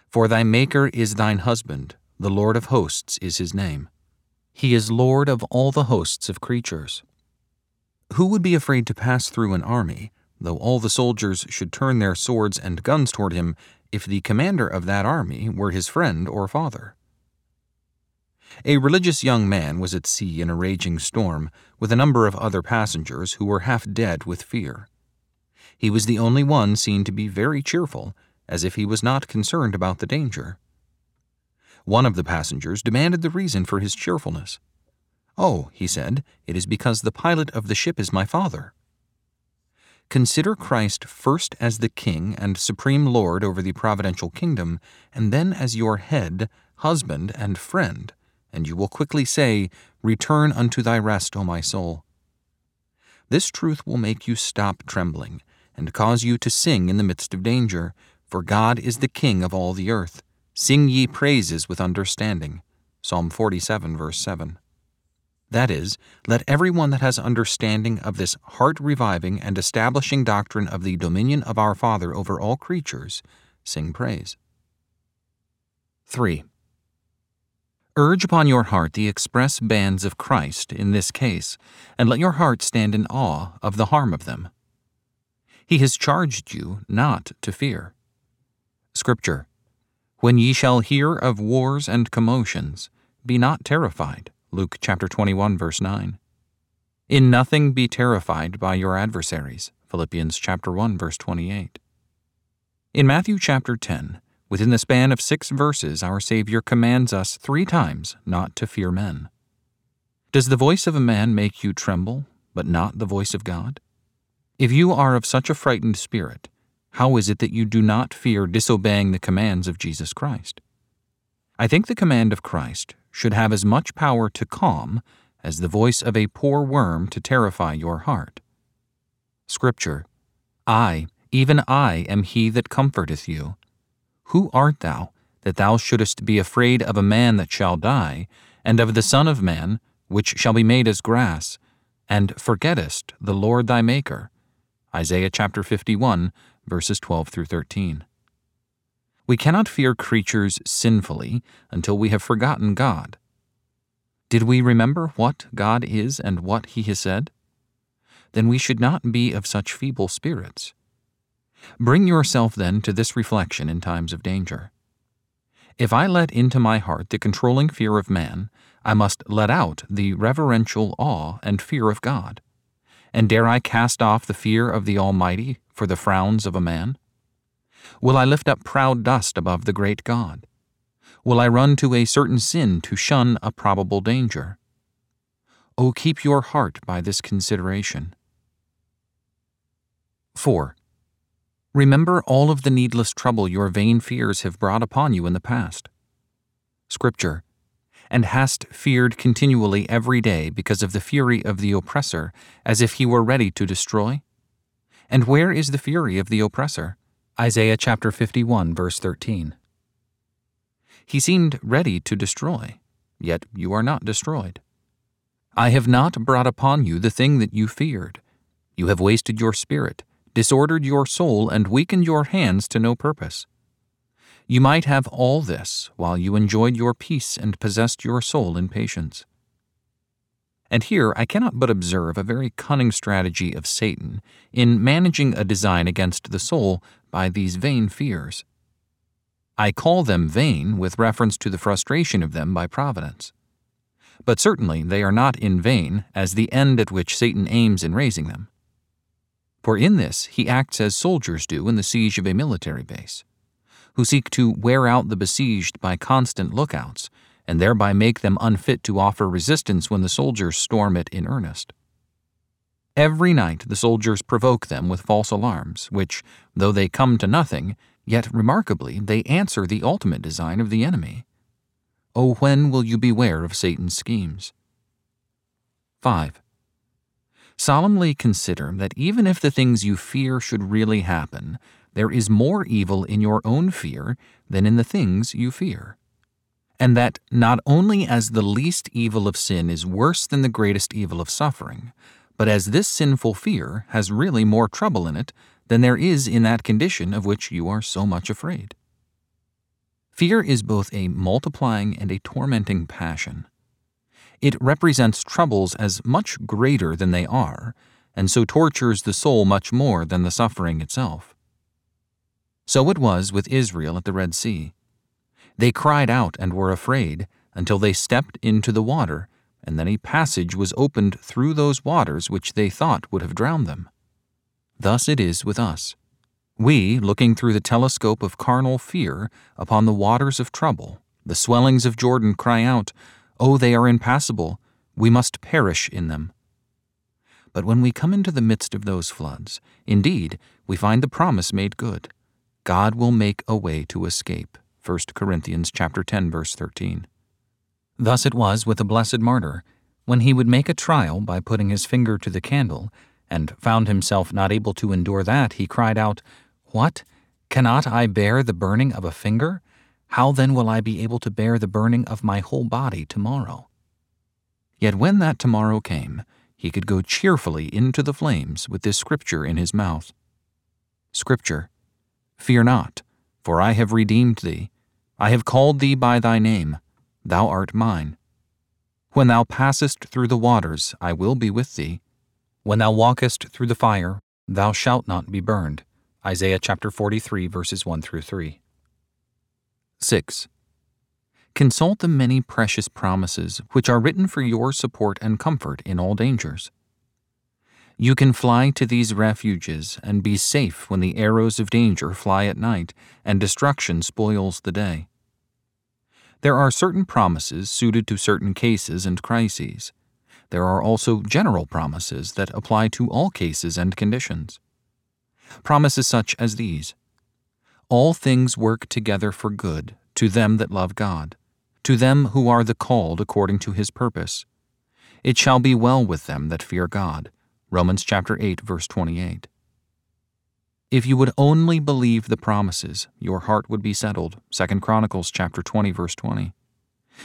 For thy Maker is thine husband, the Lord of hosts is his name. He is Lord of all the hosts of creatures. Who would be afraid to pass through an army, though all the soldiers should turn their swords and guns toward him, if the commander of that army were his friend or father? A religious young man was at sea in a raging storm with a number of other passengers who were half dead with fear. He was the only one seen to be very cheerful, as if he was not concerned about the danger. One of the passengers demanded the reason for his cheerfulness. "Oh," he said, "it is because the pilot of the ship is my father." Consider Christ first as the King and Supreme Lord over the providential kingdom, and then as your head, husband, and friend, and you will quickly say, "Return unto thy rest, O my soul." This truth will make you stop trembling, and cause you to sing in the midst of danger, for God is the King of all the earth. Sing ye praises with understanding. Psalm 47, verse 7. That is, let everyone that has understanding of this heart-reviving and establishing doctrine of the dominion of our Father over all creatures sing praise. 3. Urge upon your heart the express bands of Christ in this case, and let your heart stand in awe of the harm of them. He has charged you not to fear. Scripture: "When ye shall hear of wars and commotions, be not terrified." Luke chapter 21, verse 9. "In nothing be terrified by your adversaries." Philippians chapter 1, verse 28. In Matthew chapter 10, within the span of 6 verses, our Savior commands us 3 times not to fear men. Does the voice of a man make you tremble, but not the voice of God? If you are of such a frightened spirit, how is it that you do not fear disobeying the commands of Jesus Christ? I think the command of Christ should have as much power to calm as the voice of a poor worm to terrify your heart. Scripture: "I, even I, am he that comforteth you. Who art thou, that thou shouldest be afraid of a man that shall die, and of the Son of Man, which shall be made as grass, and forgettest the Lord thy Maker?" Isaiah chapter 51, verses 12 through 13. We cannot fear creatures sinfully until we have forgotten God. Did we remember what God is and what He has said? Then we should not be of such feeble spirits. Bring yourself then to this reflection in times of danger. If I let into my heart the controlling fear of man, I must let out the reverential awe and fear of God. And dare I cast off the fear of the Almighty for the frowns of a man? Will I lift up proud dust above the great God? Will I run to a certain sin to shun a probable danger? Oh, keep your heart by this consideration. 4. Remember all of the needless trouble your vain fears have brought upon you in the past. Scripture: "And hast feared continually every day because of the fury of the oppressor, as if he were ready to destroy." And where is the fury of the oppressor? Isaiah chapter 51, verse 13. He seemed ready to destroy, yet you are not destroyed. "I have not brought upon you the thing that you feared. You have wasted your spirit, disordered your soul, and weakened your hands to no purpose. You might have all this while you enjoyed your peace and possessed your soul in patience." And here I cannot but observe a very cunning strategy of Satan in managing a design against the soul by these vain fears. I call them vain with reference to the frustration of them by providence. But certainly they are not in vain as the end at which Satan aims in raising them. For in this he acts as soldiers do in the siege of a military base, who seek to wear out the besieged by constant lookouts, and thereby make them unfit to offer resistance when the soldiers storm it in earnest. Every night the soldiers provoke them with false alarms, which, though they come to nothing, yet remarkably they answer the ultimate design of the enemy. Oh, when will you beware of Satan's schemes? 5. Solemnly consider that even if the things you fear should really happen, there is more evil in your own fear than in the things you fear. And that not only as the least evil of sin is worse than the greatest evil of suffering, but as this sinful fear has really more trouble in it than there is in that condition of which you are so much afraid. Fear is both a multiplying and a tormenting passion. It represents troubles as much greater than they are, and so tortures the soul much more than the suffering itself. So it was with Israel at the Red Sea. They cried out and were afraid until they stepped into the water, and then a passage was opened through those waters which they thought would have drowned them. Thus it is with us. We, looking through the telescope of carnal fear upon the waters of trouble, the swellings of Jordan, cry out, "Oh, they are impassable, we must perish in them." But when we come into the midst of those floods, indeed, we find the promise made good. God will make a way to escape. 1 Corinthians chapter 10, verse 13. Thus it was with the blessed martyr, when he would make a trial by putting his finger to the candle, and found himself not able to endure that, he cried out, "What? Cannot I bear the burning of a finger? How then will I be able to bear the burning of my whole body tomorrow?" Yet when that tomorrow came, he could go cheerfully into the flames with this scripture in his mouth. Scripture, "Fear not, for I have redeemed thee. I have called thee by thy name. Thou art mine. When thou passest through the waters, I will be with thee. When thou walkest through the fire, thou shalt not be burned." Isaiah chapter 43, verses 1 through 3. 6. Consult the many precious promises which are written for your support and comfort in all dangers. You can fly to these refuges and be safe when the arrows of danger fly at night and destruction spoils the day. There are certain promises suited to certain cases and crises. There are also general promises that apply to all cases and conditions. Promises such as these: "All things work together for good to them that love God, to them who are the called according to his purpose. It shall be well with them that fear God." Romans chapter 8, verse 28. If you would only believe the promises, your heart would be settled. 2 Chronicles chapter 20, verse 20.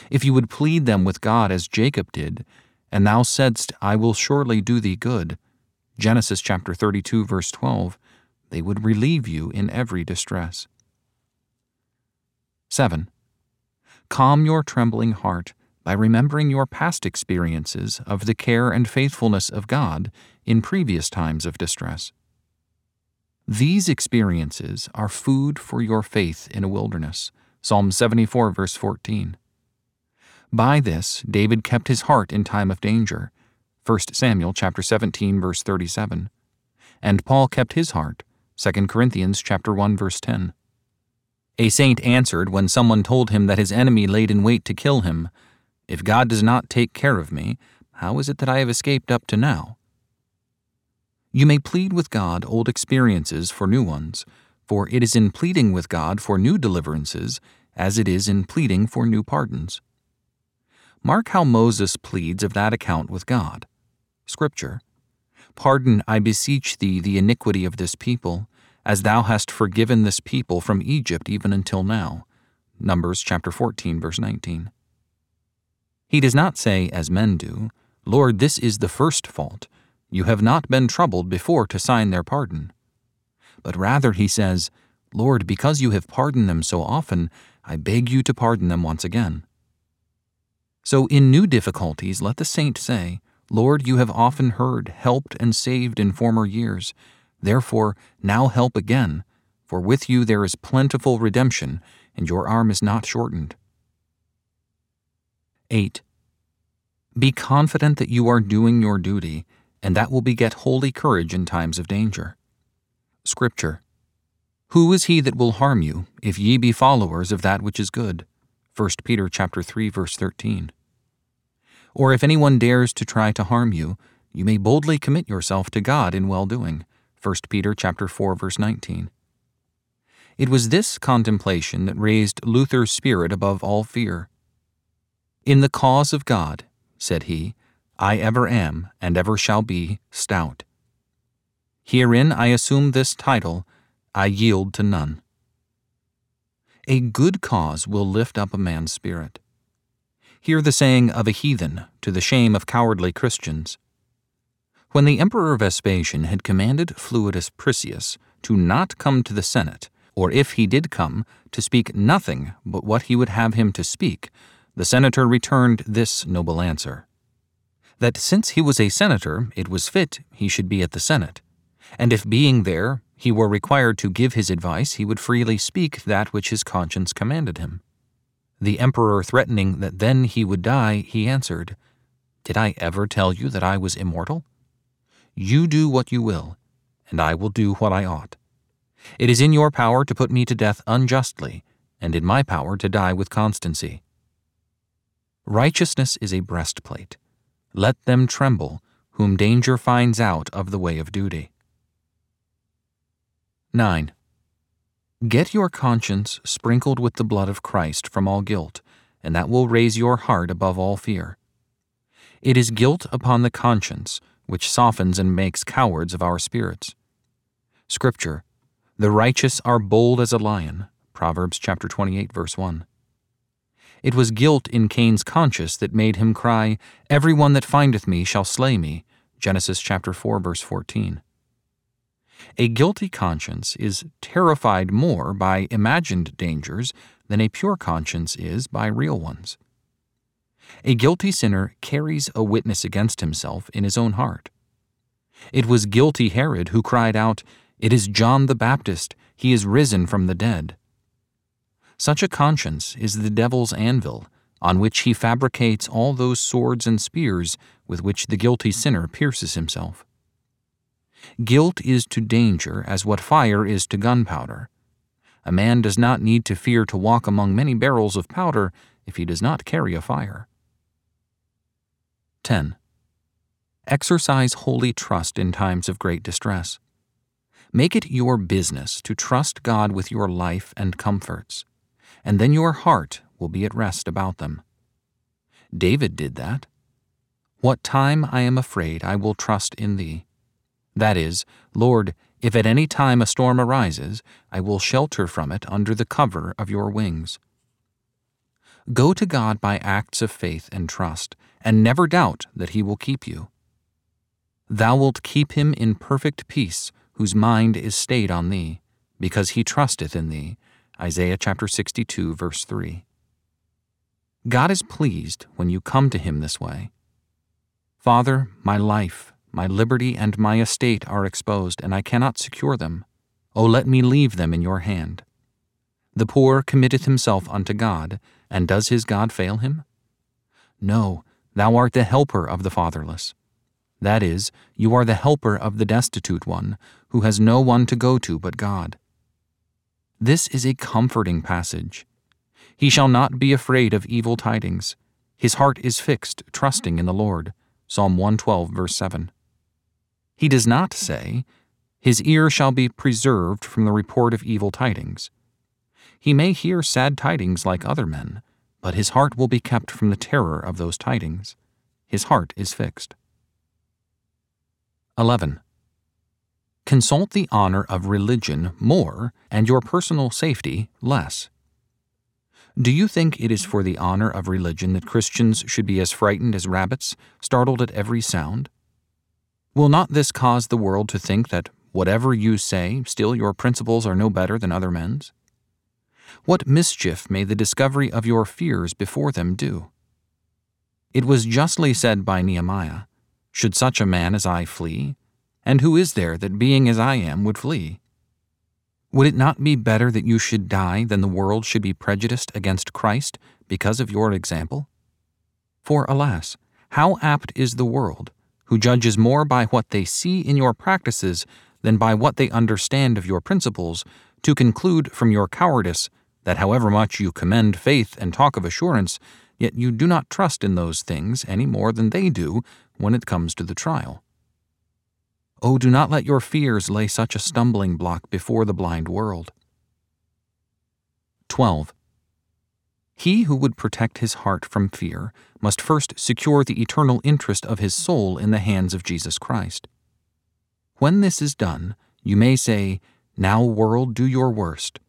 If you would plead them with God as Jacob did, "And thou saidst, I will surely do thee good," Genesis chapter 32, verse 12, they would relieve you in every distress. 7. Calm your trembling heart by remembering your past experiences of the care and faithfulness of God in previous times of distress. These experiences are food for your faith in a wilderness. Psalm 74, verse 14. By this, David kept his heart in time of danger. 1 Samuel chapter 17, verse 37. And Paul kept his heart. 2 Corinthians chapter 1, verse 10. A saint answered when someone told him that his enemy laid in wait to kill him, "If God does not take care of me, how is it that I have escaped up to now?" You may plead with God old experiences for new ones, for it is in pleading with God for new deliverances as it is in pleading for new pardons. Mark how Moses pleads of that account with God. Scripture, "Pardon, I beseech thee, the iniquity of this people, as thou hast forgiven this people from Egypt even until now." Numbers chapter 14, verse 19. He does not say, as men do, "Lord, this is the first fault. You have not been troubled before to sign their pardon." But rather he says, "Lord, because you have pardoned them so often, I beg you to pardon them once again." So in new difficulties let the saint say, "Lord, you have often heard, helped, and saved in former years. Therefore, now help again, for with you there is plentiful redemption, and your arm is not shortened." 8. Be confident that you are doing your duty, and that will beget holy courage in times of danger. Scripture, "Who is he that will harm you, if ye be followers of that which is good?" 1 Peter chapter 3, verse 13. Or if anyone dares to try to harm you, you may boldly commit yourself to God in well-doing. 1 Peter chapter 4, verse 19. It was this contemplation that raised Luther's spirit above all fear. "In the cause of God," said he, "I ever am and ever shall be stout. Herein I assume this title, I yield to none." A good cause will lift up a man's spirit. Hear the saying of a heathen to the shame of cowardly Christians. When the Emperor Vespasian had commanded Fluidus Priscus to not come to the Senate, or if he did come, to speak nothing but what he would have him to speak, the senator returned this noble answer, that since he was a senator, it was fit he should be at the Senate, and if being there he were required to give his advice, he would freely speak that which his conscience commanded him. The emperor threatening that then he would die, he answered, "Did I ever tell you that I was immortal? You do what you will, and I will do what I ought. It is in your power to put me to death unjustly, and in my power to die with constancy. Righteousness is a breastplate. Let them tremble whom danger finds out of the way of duty." 9. Get your conscience sprinkled with the blood of Christ from all guilt, and that will raise your heart above all fear. It is guilt upon the conscience which softens and makes cowards of our spirits. Scripture, "The righteous are bold as a lion," Proverbs chapter 28, verse 1. It was guilt in Cain's conscience that made him cry, "Every one that findeth me shall slay me," Genesis chapter 4, verse 14. A guilty conscience is terrified more by imagined dangers than a pure conscience is by real ones. A guilty sinner carries a witness against himself in his own heart. It was guilty Herod who cried out, "It is John the Baptist, he is risen from the dead." Such a conscience is the devil's anvil, on which he fabricates all those swords and spears with which the guilty sinner pierces himself. Guilt is to danger as what fire is to gunpowder. A man does not need to fear to walk among many barrels of powder if he does not carry a fire. 10. Exercise holy trust in times of great distress. Make it your business to trust God with your life and comforts, and then your heart will be at rest about them. David did that. "What time I am afraid, I will trust in thee." That is, "Lord, if at any time a storm arises, I will shelter from it under the cover of your wings." Go to God by acts of faith and trust, and never doubt that he will keep you. "Thou wilt keep him in perfect peace, whose mind is stayed on thee, because he trusteth in thee," Isaiah chapter 62, verse 3. God is pleased when you come to him this way. "Father, my life, my liberty and my estate are exposed, and I cannot secure them. O let me leave them in your hand." The poor committeth himself unto God, and does his God fail him? No, thou art the helper of the fatherless. That is, you are the helper of the destitute one, who has no one to go to but God. This is a comforting passage. He shall not be afraid of evil tidings. His heart is fixed, trusting in the Lord. Psalm 112, verse 7. He does not say, "His ear shall be preserved from the report of evil tidings." He may hear sad tidings like other men, but his heart will be kept from the terror of those tidings. His heart is fixed. 11. Consult the honor of religion more and your personal safety less. Do you think it is for the honor of religion that Christians should be as frightened as rabbits, startled at every sound? Will not this cause the world to think that, whatever you say, still your principles are no better than other men's? What mischief may the discovery of your fears before them do? It was justly said by Nehemiah, "Should such a man as I flee? And who is there that being as I am would flee?" Would it not be better that you should die than the world should be prejudiced against Christ because of your example? For alas, how apt is the world, who judges more by what they see in your practices than by what they understand of your principles, to conclude from your cowardice that however much you commend faith and talk of assurance, yet you do not trust in those things any more than they do when it comes to the trial. Oh, do not let your fears lay such a stumbling block before the blind world. 12. He who would protect his heart from fear must first secure the eternal interest of his soul in the hands of Jesus Christ. When this is done, you may say, "Now, world, do your worst."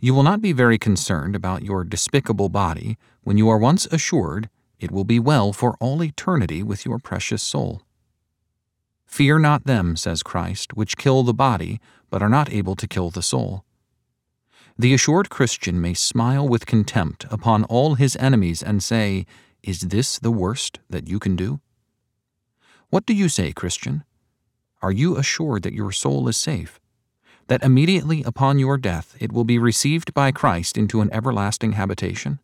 You will not be very concerned about your despicable body when you are once assured it will be well for all eternity with your precious soul. Fear not them, says Christ, which kill the body, but are not able to kill the soul. The assured Christian may smile with contempt upon all his enemies and say, Is this the worst that you can do? What do you say, Christian? Are you assured that your soul is safe? That immediately upon your death it will be received by Christ into an everlasting habitation?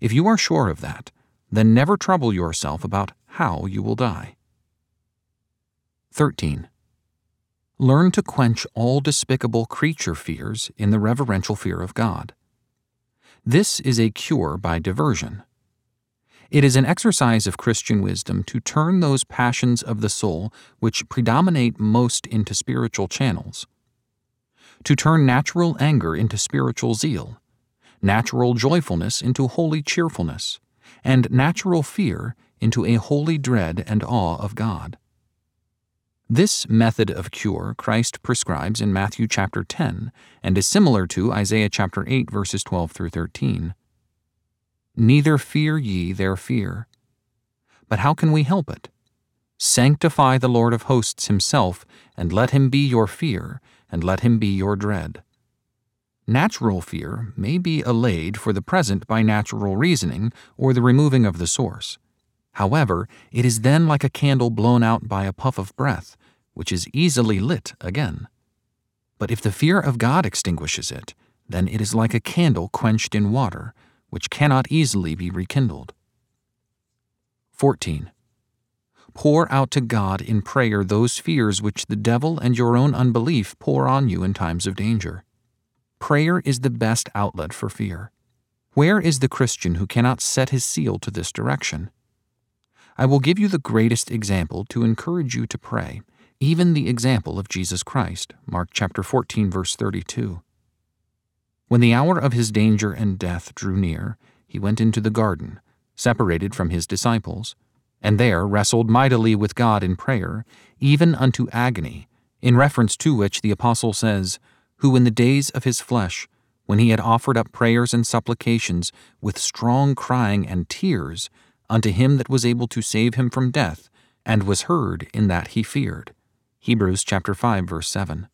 If you are sure of that, then never trouble yourself about how you will die. 13. Learn to quench all despicable creature fears in the reverential fear of God. This is a cure by diversion. It is an exercise of Christian wisdom to turn those passions of the soul which predominate most into spiritual channels, to turn natural anger into spiritual zeal, natural joyfulness into holy cheerfulness, and natural fear into a holy dread and awe of God. This method of cure Christ prescribes in Matthew chapter 10 and is similar to Isaiah chapter 8 verses 12 through 13. Neither fear ye their fear. But how can we help it? Sanctify the Lord of hosts himself, and let him be your fear, and let him be your dread. Natural fear may be allayed for the present by natural reasoning or the removing of the source. However, it is then like a candle blown out by a puff of breath, which is easily lit again. But if the fear of God extinguishes it, then it is like a candle quenched in water, which cannot easily be rekindled. 14. Pour out to God in prayer those fears which the devil and your own unbelief pour on you in times of danger. Prayer is the best outlet for fear. Where is the Christian who cannot set his seal to this direction? I will give you the greatest example to encourage you to pray, even the example of Jesus Christ, Mark chapter 14, verse 32. When the hour of his danger and death drew near, he went into the garden, separated from his disciples, and there wrestled mightily with God in prayer, even unto agony, in reference to which the apostle says, Who in the days of his flesh, when he had offered up prayers and supplications with strong crying and tears, unto him that was able to save him from death, and was heard in that he feared. Hebrews chapter 5, verse 7.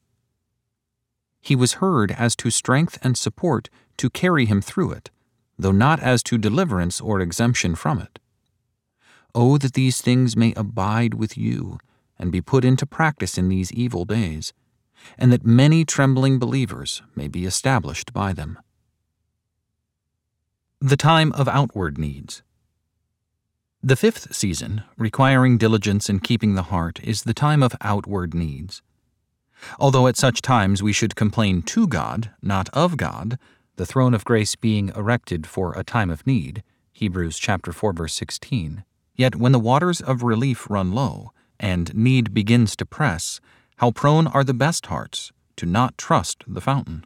He was heard as to strength and support to carry him through it, though not as to deliverance or exemption from it. Oh, that these things may abide with you, and be put into practice in these evil days, and that many trembling believers may be established by them. The time of outward needs. The fifth season, requiring diligence in keeping the heart, is the time of outward needs. Although at such times we should complain to God, not of God, the throne of grace being erected for a time of need, Hebrews chapter 4, verse 16, yet when the waters of relief run low, and need begins to press, how prone are the best hearts to not trust the fountain.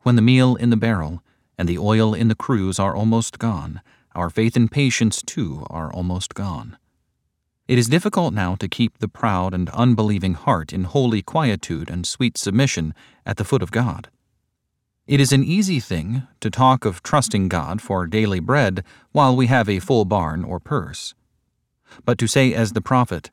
When the meal in the barrel and the oil in the cruse are almost gone, our faith and patience, too, are almost gone. It is difficult now to keep the proud and unbelieving heart in holy quietude and sweet submission at the foot of God. It is an easy thing to talk of trusting God for daily bread while we have a full barn or purse. But to say as the prophet,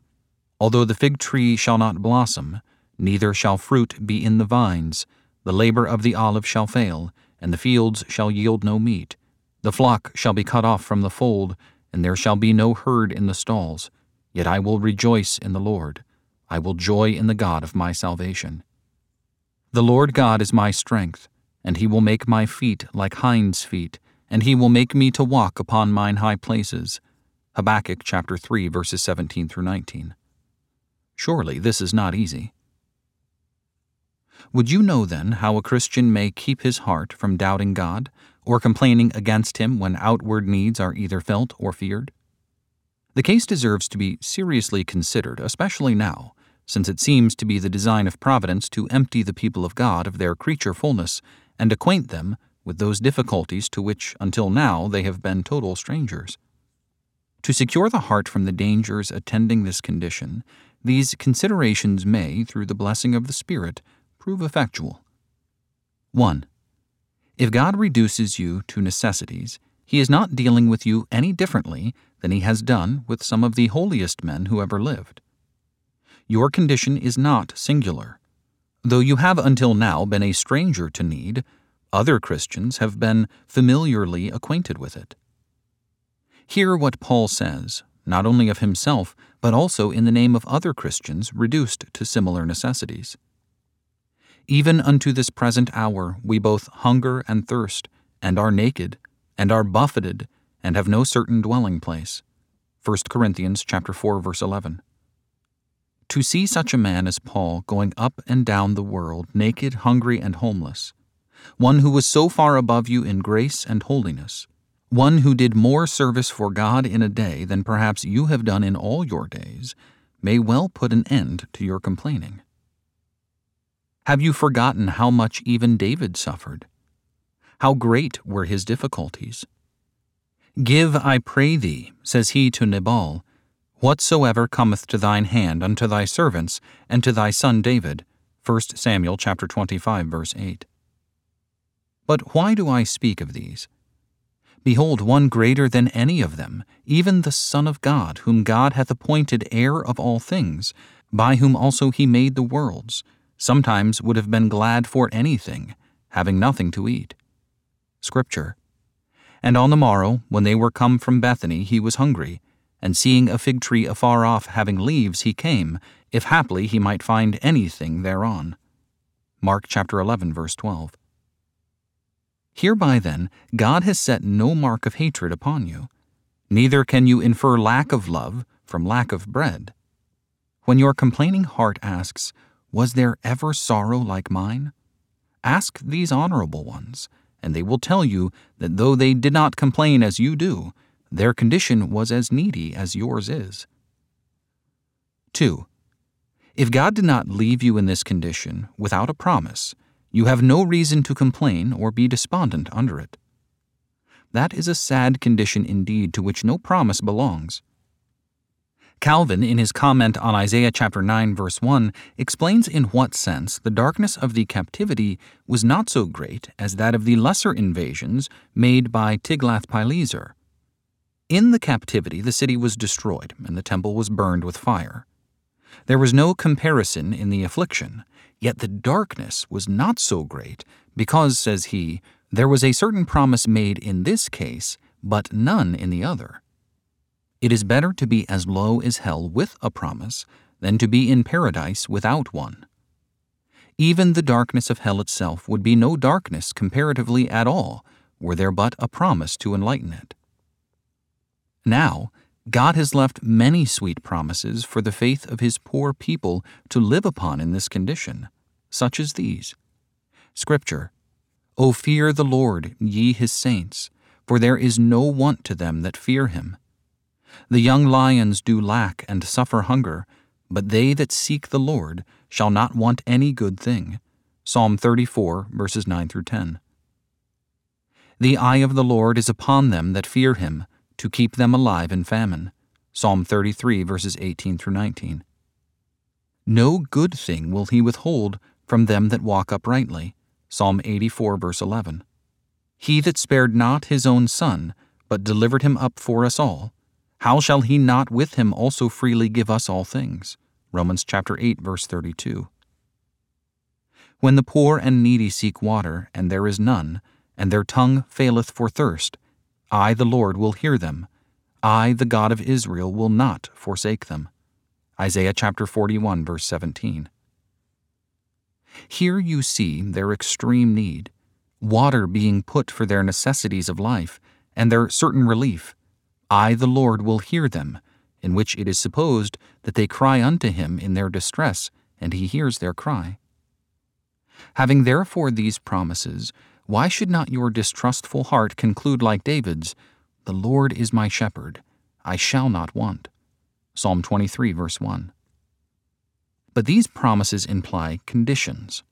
Although the fig tree shall not blossom, neither shall fruit be in the vines, the labor of the olive shall fail, and the fields shall yield no meat. The flock shall be cut off from the fold, and there shall be no herd in the stalls. Yet I will rejoice in the Lord. I will joy in the God of my salvation. The Lord God is my strength, and he will make my feet like hinds' feet, and he will make me to walk upon mine high places. Habakkuk chapter 3, verses 17 through 19. Surely this is not easy. Would you know then how a Christian may keep his heart from doubting God, or complaining against him when outward needs are either felt or feared? The case deserves to be seriously considered, especially now, since it seems to be the design of Providence to empty the people of God of their creature fullness and acquaint them with those difficulties to which, until now, they have been total strangers. To secure the heart from the dangers attending this condition, these considerations may, through the blessing of the Spirit, prove effectual. 1. If God reduces you to necessities, he is not dealing with you any differently than he has done with some of the holiest men who ever lived. your condition is not singular. Though you have until now been a stranger to need, other Christians have been familiarly acquainted with it. Hear what Paul says, not only of himself, but also in the name of other Christians reduced to similar necessities. Even unto this present hour we both hunger and thirst, and are naked, and are buffeted, and have no certain dwelling place. 1 Corinthians chapter 4, verse 11. To see such a man as Paul going up and down the world naked, hungry, and homeless, one who was so far above you in grace and holiness, one who did more service for God in a day than perhaps you have done in all your days, may well put an end to your complaining. Have you forgotten how much even David suffered? How great were his difficulties? Give, I pray thee, says he to Nabal, whatsoever cometh to thine hand unto thy servants and to thy son David. 1 Samuel chapter 25, verse 8. But why do I speak of these? Behold, one greater than any of them, even the Son of God, whom God hath appointed heir of all things, by whom also he made the worlds, sometimes would have been glad for anything, having nothing to eat. Scripture. And on the morrow, when they were come from Bethany, he was hungry, and seeing a fig tree afar off having leaves, he came, if haply he might find anything thereon. Mark chapter 11, verse 12. Hereby then, God has set no mark of hatred upon you, neither can you infer lack of love from lack of bread. When your complaining heart asks, was there ever sorrow like mine? Ask these honorable ones, and they will tell you that though they did not complain as you do, their condition was as needy as yours is. 2. If God did not leave you in this condition without a promise, you have no reason to complain or be despondent under it. That is a sad condition indeed, to which no promise belongs. Calvin, in his comment on Isaiah chapter 9, verse 1, explains in what sense the darkness of the captivity was not so great as that of the lesser invasions made by Tiglath-Pileser. In the captivity, the city was destroyed, and the temple was burned with fire. There was no comparison in the affliction, yet the darkness was not so great, because, says he, there was a certain promise made in this case, but none in the other. It is better to be as low as hell with a promise than to be in paradise without one. Even the darkness of hell itself would be no darkness comparatively at all, were there but a promise to enlighten it. Now, God has left many sweet promises for the faith of his poor people to live upon in this condition, such as these. Scripture, O fear the Lord, ye his saints, for there is no want to them that fear him. The young lions do lack and suffer hunger, but they that seek the Lord shall not want any good thing. Psalm 34, verses 9 through 10. The eye of the Lord is upon them that fear him, to keep them alive in famine. Psalm 33, verses 18 through 19. No good thing will he withhold from them that walk uprightly. Psalm 84, verse 11. He that spared not his own son, but delivered him up for us all, how shall he not with him also freely give us all things? Romans chapter 8, verse 32. When the poor and needy seek water, and there is none, and their tongue faileth for thirst, I, the Lord, will hear them. I, the God of Israel, will not forsake them. Isaiah chapter 41, verse 17. Here you see their extreme need, water being put for their necessities of life, and their certain relief. I, the Lord, will hear them, in which it is supposed that they cry unto him in their distress, and he hears their cry. Having therefore these promises, why should not your distrustful heart conclude like David's, The Lord is my shepherd, I shall not want? Psalm 23, verse 1. But these promises imply conditions.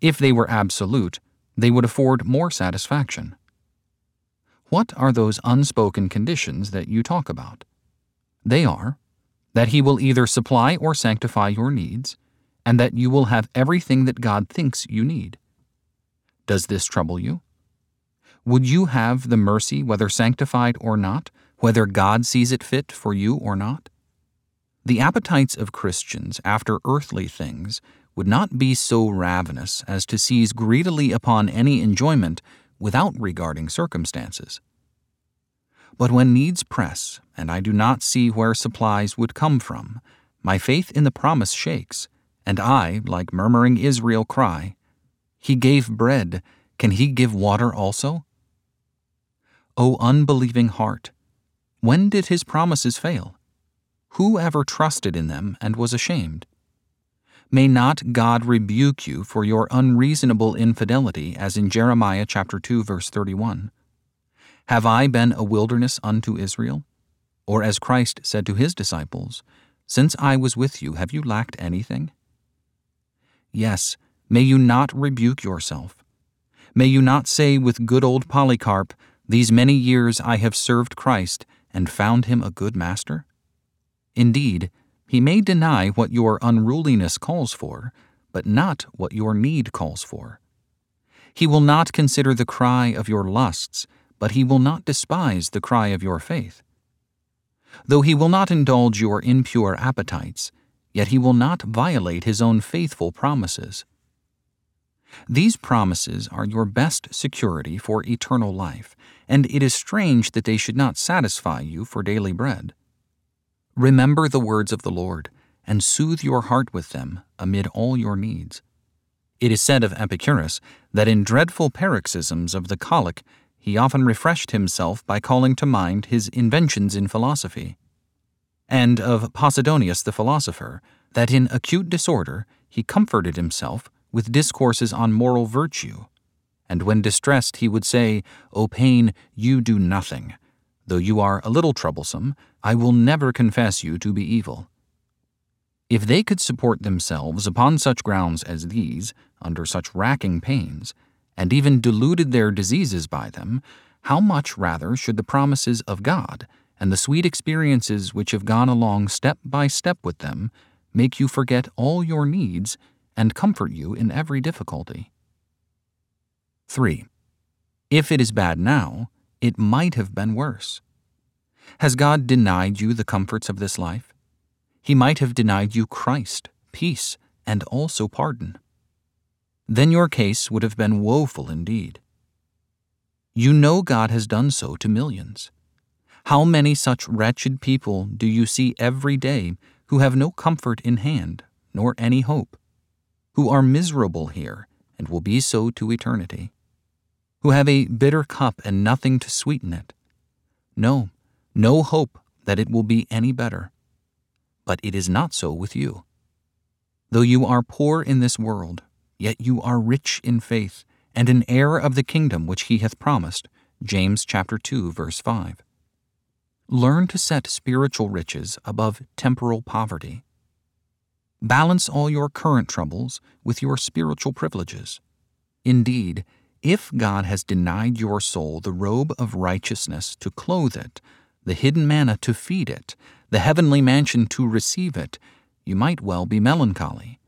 If they were absolute, they would afford more satisfaction. What are those unspoken conditions that you talk about? They are that he will either supply or sanctify your needs, and that you will have everything that God thinks you need. Does this trouble you? Would you have the mercy whether sanctified or not, whether God sees it fit for you or not? The appetites of Christians after earthly things would not be so ravenous as to seize greedily upon any enjoyment without regarding circumstances. But when needs press, and I do not see where supplies would come from, my faith in the promise shakes, and I, like murmuring Israel, cry, "He gave bread, can he give water also?" O unbelieving heart, when did his promises fail? Who ever trusted in them and was ashamed? May not God rebuke you for your unreasonable infidelity, as in Jeremiah chapter 2, verse 31. Have I been a wilderness unto Israel? Or as Christ said to his disciples, "Since I was with you, have you lacked anything?" Yes, may you not rebuke yourself. May you not say with good old Polycarp, "These many years I have served Christ and found him a good master." Indeed, he may deny what your unruliness calls for, but not what your need calls for. He will not consider the cry of your lusts, but he will not despise the cry of your faith. Though he will not indulge your impure appetites, yet he will not violate his own faithful promises. These promises are your best security for eternal life, and it is strange that they should not satisfy you for daily bread. Remember the words of the Lord, and soothe your heart with them amid all your needs. It is said of Epicurus that in dreadful paroxysms of the colic he often refreshed himself by calling to mind his inventions in philosophy, and of Posidonius the philosopher that in acute disorder he comforted himself with discourses on moral virtue, and when distressed he would say, "O pain, you do nothing. Though you are a little troublesome, I will never confess you to be evil." If they could support themselves upon such grounds as these, under such racking pains, and even deluded their diseases by them, how much rather should the promises of God and the sweet experiences which have gone along step by step with them make you forget all your needs and comfort you in every difficulty? 3. If it is bad now, it might have been worse. Has God denied you the comforts of this life? He might have denied you Christ, peace, and also pardon. Then your case would have been woeful indeed. You know God has done so to millions. How many such wretched people do you see every day who have no comfort in hand, nor any hope, who are miserable here and will be so to eternity, who have a bitter cup and nothing to sweeten it? No hope that it will be any better. But it is not so with you. Though you are poor in this world, yet you are rich in faith, and an heir of the kingdom which he hath promised, James chapter 2, verse 5. Learn to set spiritual riches above temporal poverty. Balance all your current troubles with your spiritual privileges. Indeed, if God has denied your soul the robe of righteousness to clothe it, the hidden manna to feed it, the heavenly mansion to receive it, you might well be melancholy.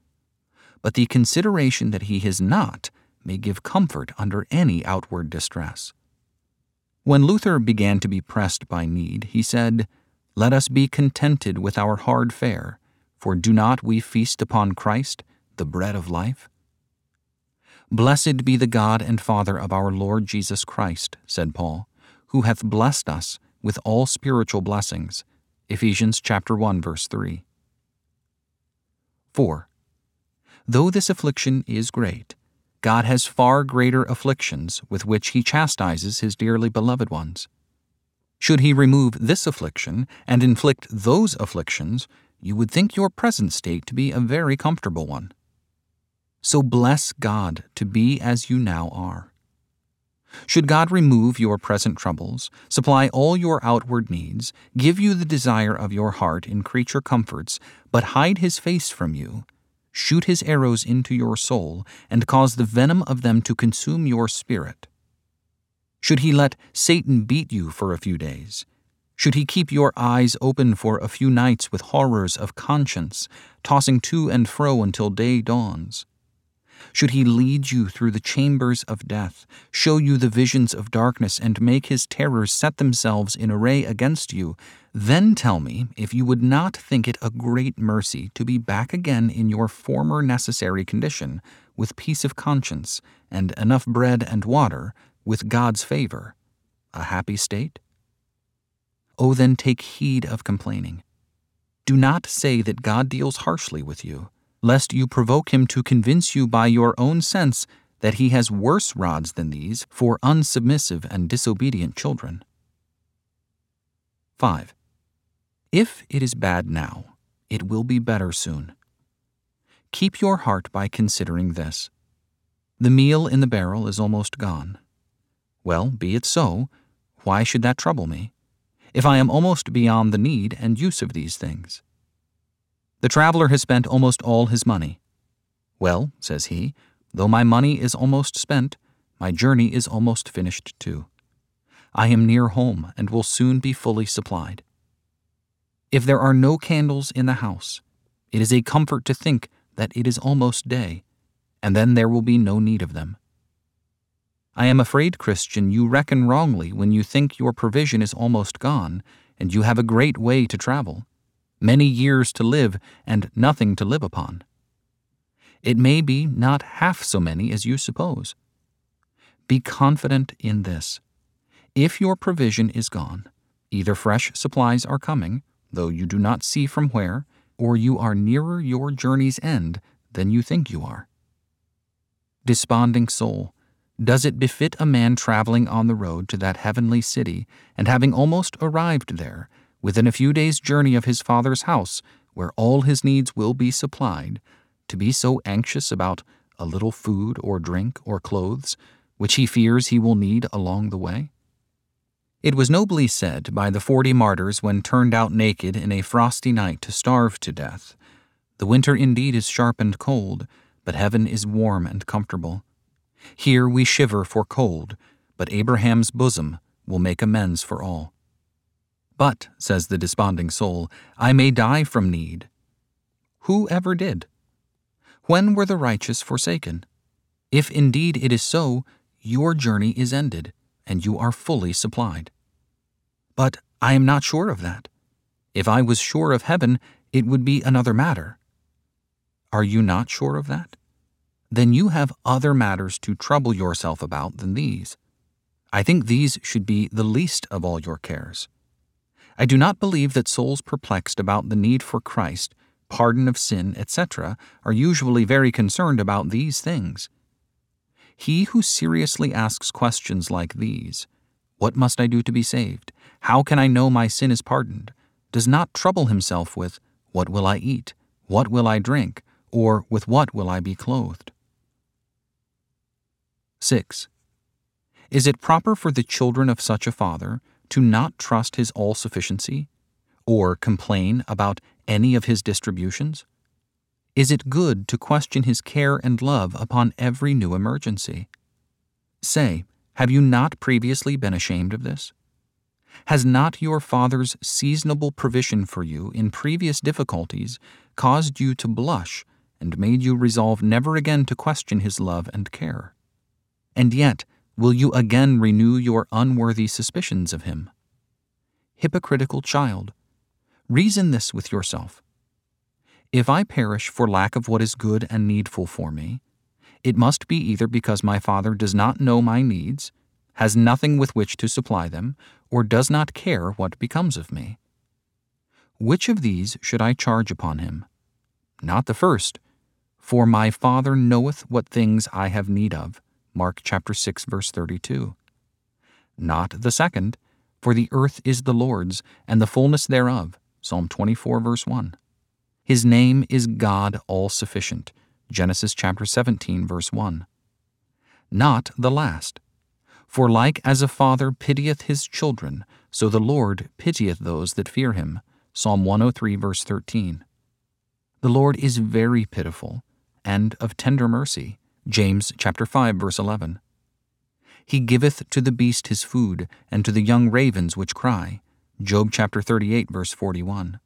But the consideration that he has not may give comfort under any outward distress. When Luther began to be pressed by need, he said, "Let us be contented with our hard fare, for do not we feast upon Christ, the bread of life?" "Blessed be the God and Father of our Lord Jesus Christ," said Paul, "who hath blessed us with all spiritual blessings." Ephesians chapter 1, verse 3. 4. Though this affliction is great, God has far greater afflictions with which he chastises his dearly beloved ones. Should he remove this affliction and inflict those afflictions, you would think your present state to be a very comfortable one. So bless God to be as you now are. Should God remove your present troubles, supply all your outward needs, give you the desire of your heart in creature comforts, but hide his face from you, shoot his arrows into your soul, and cause the venom of them to consume your spirit? Should he let Satan beat you for a few days? Should he keep your eyes open for a few nights with horrors of conscience, tossing to and fro until day dawns? Should he lead you through the chambers of death, show you the visions of darkness, and make his terrors set themselves in array against you, then tell me if you would not think it a great mercy to be back again in your former necessary condition, with peace of conscience, and enough bread and water, with God's favor, a happy state? Oh, then take heed of complaining. Do not say that God deals harshly with you, lest you provoke him to convince you by your own sense that he has worse rods than these for unsubmissive and disobedient children. 5. If it is bad now, it will be better soon. Keep your heart by considering this. The meal in the barrel is almost gone. Well, be it so. Why should that trouble me, if I am almost beyond the need and use of these things? The traveler has spent almost all his money. Well, says he, though my money is almost spent, my journey is almost finished too. I am near home and will soon be fully supplied. If there are no candles in the house, it is a comfort to think that it is almost day, and then there will be no need of them. I am afraid, Christian, you reckon wrongly when you think your provision is almost gone, and you have a great way to travel, many years to live, and nothing to live upon. It may be not half so many as you suppose. Be confident in this. If your provision is gone, either fresh supplies are coming, though you do not see from where, or you are nearer your journey's end than you think you are. Desponding soul, does it befit a man traveling on the road to that heavenly city, and having almost arrived there, within a few days' journey of his Father's house, where all his needs will be supplied, to be so anxious about a little food or drink or clothes, which he fears he will need along the way? It was nobly said by the 40 martyrs when turned out naked in a frosty night to starve to death, "The winter indeed is sharp and cold, but heaven is warm and comfortable. Here we shiver for cold, but Abraham's bosom will make amends for all." But, says the desponding soul, I may die from need. Who ever did? When were the righteous forsaken? If indeed it is so, your journey is ended, and you are fully supplied. But I am not sure of that. If I was sure of heaven, it would be another matter. Are you not sure of that? Then you have other matters to trouble yourself about than these. I think these should be the least of all your cares. I do not believe that souls perplexed about the need for Christ, pardon of sin, etc., are usually very concerned about these things. He who seriously asks questions like these, "What must I do to be saved? How can I know my sin is pardoned?" does not trouble himself with, "What will I eat? What will I drink? Or with what will I be clothed?" 6. Is it proper for the children of such a father to not trust his all-sufficiency, or complain about any of his distributions? Is it good to question his care and love upon every new emergency? Say, have you not previously been ashamed of this? Has not your Father's seasonable provision for you in previous difficulties caused you to blush and made you resolve never again to question his love and care? And yet, will you again renew your unworthy suspicions of him? Hypocritical child, reason this with yourself. If I perish for lack of what is good and needful for me, it must be either because my Father does not know my needs, has nothing with which to supply them, or does not care what becomes of me. Which of these should I charge upon him? Not the first, for my Father knoweth what things I have need of. Mark chapter 6, verse 32. Not the second, for the earth is the Lord's, and the fullness thereof. Psalm 24, verse 1. His name is God all-sufficient. Genesis chapter 17, verse 1. Not the last, for like as a father pitieth his children, so the Lord pitieth those that fear him. Psalm 103, verse 13. The Lord is very pitiful, and of tender mercy. James chapter 5, verse 11. He giveth to the beast his food, and to the young ravens which cry. Job chapter 38, verse 41.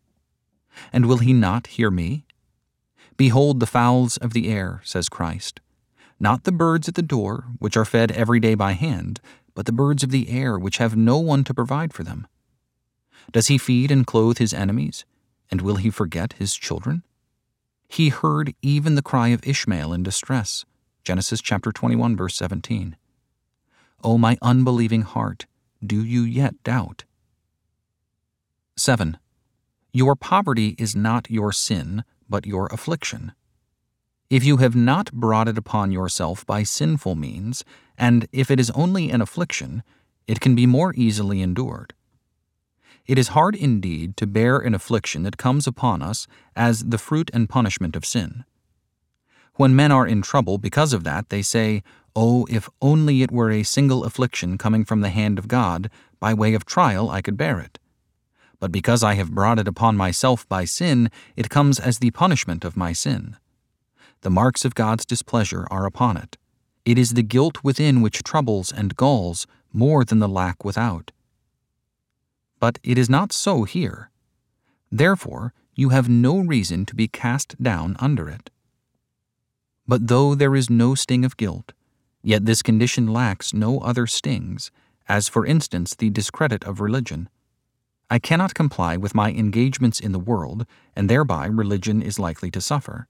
And will he not hear me? Behold the fowls of the air, says Christ, not the birds at the door, which are fed every day by hand, but the birds of the air, which have no one to provide for them? Does he feed and clothe his enemies? And will he forget his children? He heard even the cry of Ishmael in distress. Genesis chapter 21, verse 17. O my unbelieving heart, do you yet doubt? 7. Your poverty is not your sin, but your affliction. If you have not brought it upon yourself by sinful means, and if it is only an affliction, it can be more easily endured. It is hard indeed to bear an affliction that comes upon us as the fruit and punishment of sin. When men are in trouble because of that, they say, "Oh, if only it were a single affliction coming from the hand of God, by way of trial I could bear it. But because I have brought it upon myself by sin, it comes as the punishment of my sin." The marks of God's displeasure are upon it. It is the guilt within which troubles and galls more than the lack without. But it is not so here. Therefore, you have no reason to be cast down under it. But though there is no sting of guilt, yet this condition lacks no other stings, as for instance the discredit of religion. I cannot comply with my engagements in the world, and thereby religion is likely to suffer.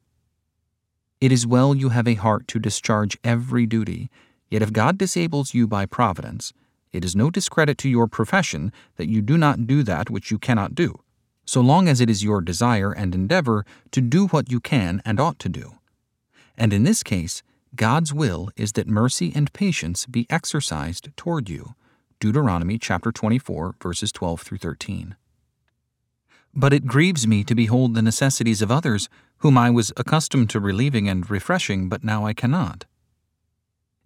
It is well you have a heart to discharge every duty, yet if God disables you by providence, it is no discredit to your profession that you do not do that which you cannot do, so long as it is your desire and endeavor to do what you can and ought to do. And in this case, God's will is that mercy and patience be exercised toward you. Deuteronomy chapter 24, verses 12 through 13. But it grieves me to behold the necessities of others, whom I was accustomed to relieving and refreshing, but now I cannot.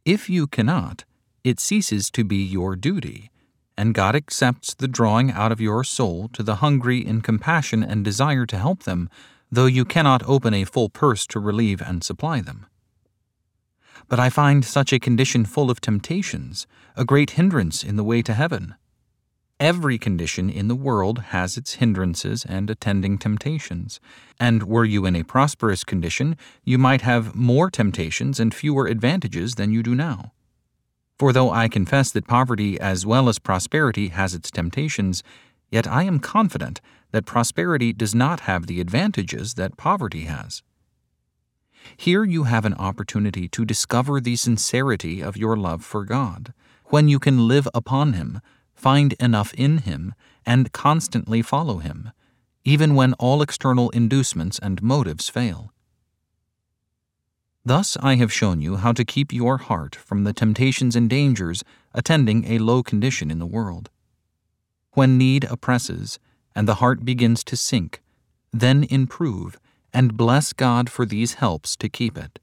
If you cannot, it ceases to be your duty, and God accepts the drawing out of your soul to the hungry in compassion and desire to help them, though you cannot open a full purse to relieve and supply them. But I find such a condition full of temptations, a great hindrance in the way to heaven. Every condition in the world has its hindrances and attending temptations, and were you in a prosperous condition, you might have more temptations and fewer advantages than you do now. For though I confess that poverty as well as prosperity has its temptations, yet I am confident that prosperity does not have the advantages that poverty has. Here you have an opportunity to discover the sincerity of your love for God, when you can live upon Him, find enough in Him, and constantly follow Him, even when all external inducements and motives fail. Thus I have shown you how to keep your heart from the temptations and dangers attending a low condition in the world. When need oppresses, and the heart begins to sink, then improve, and bless God for these helps to keep it.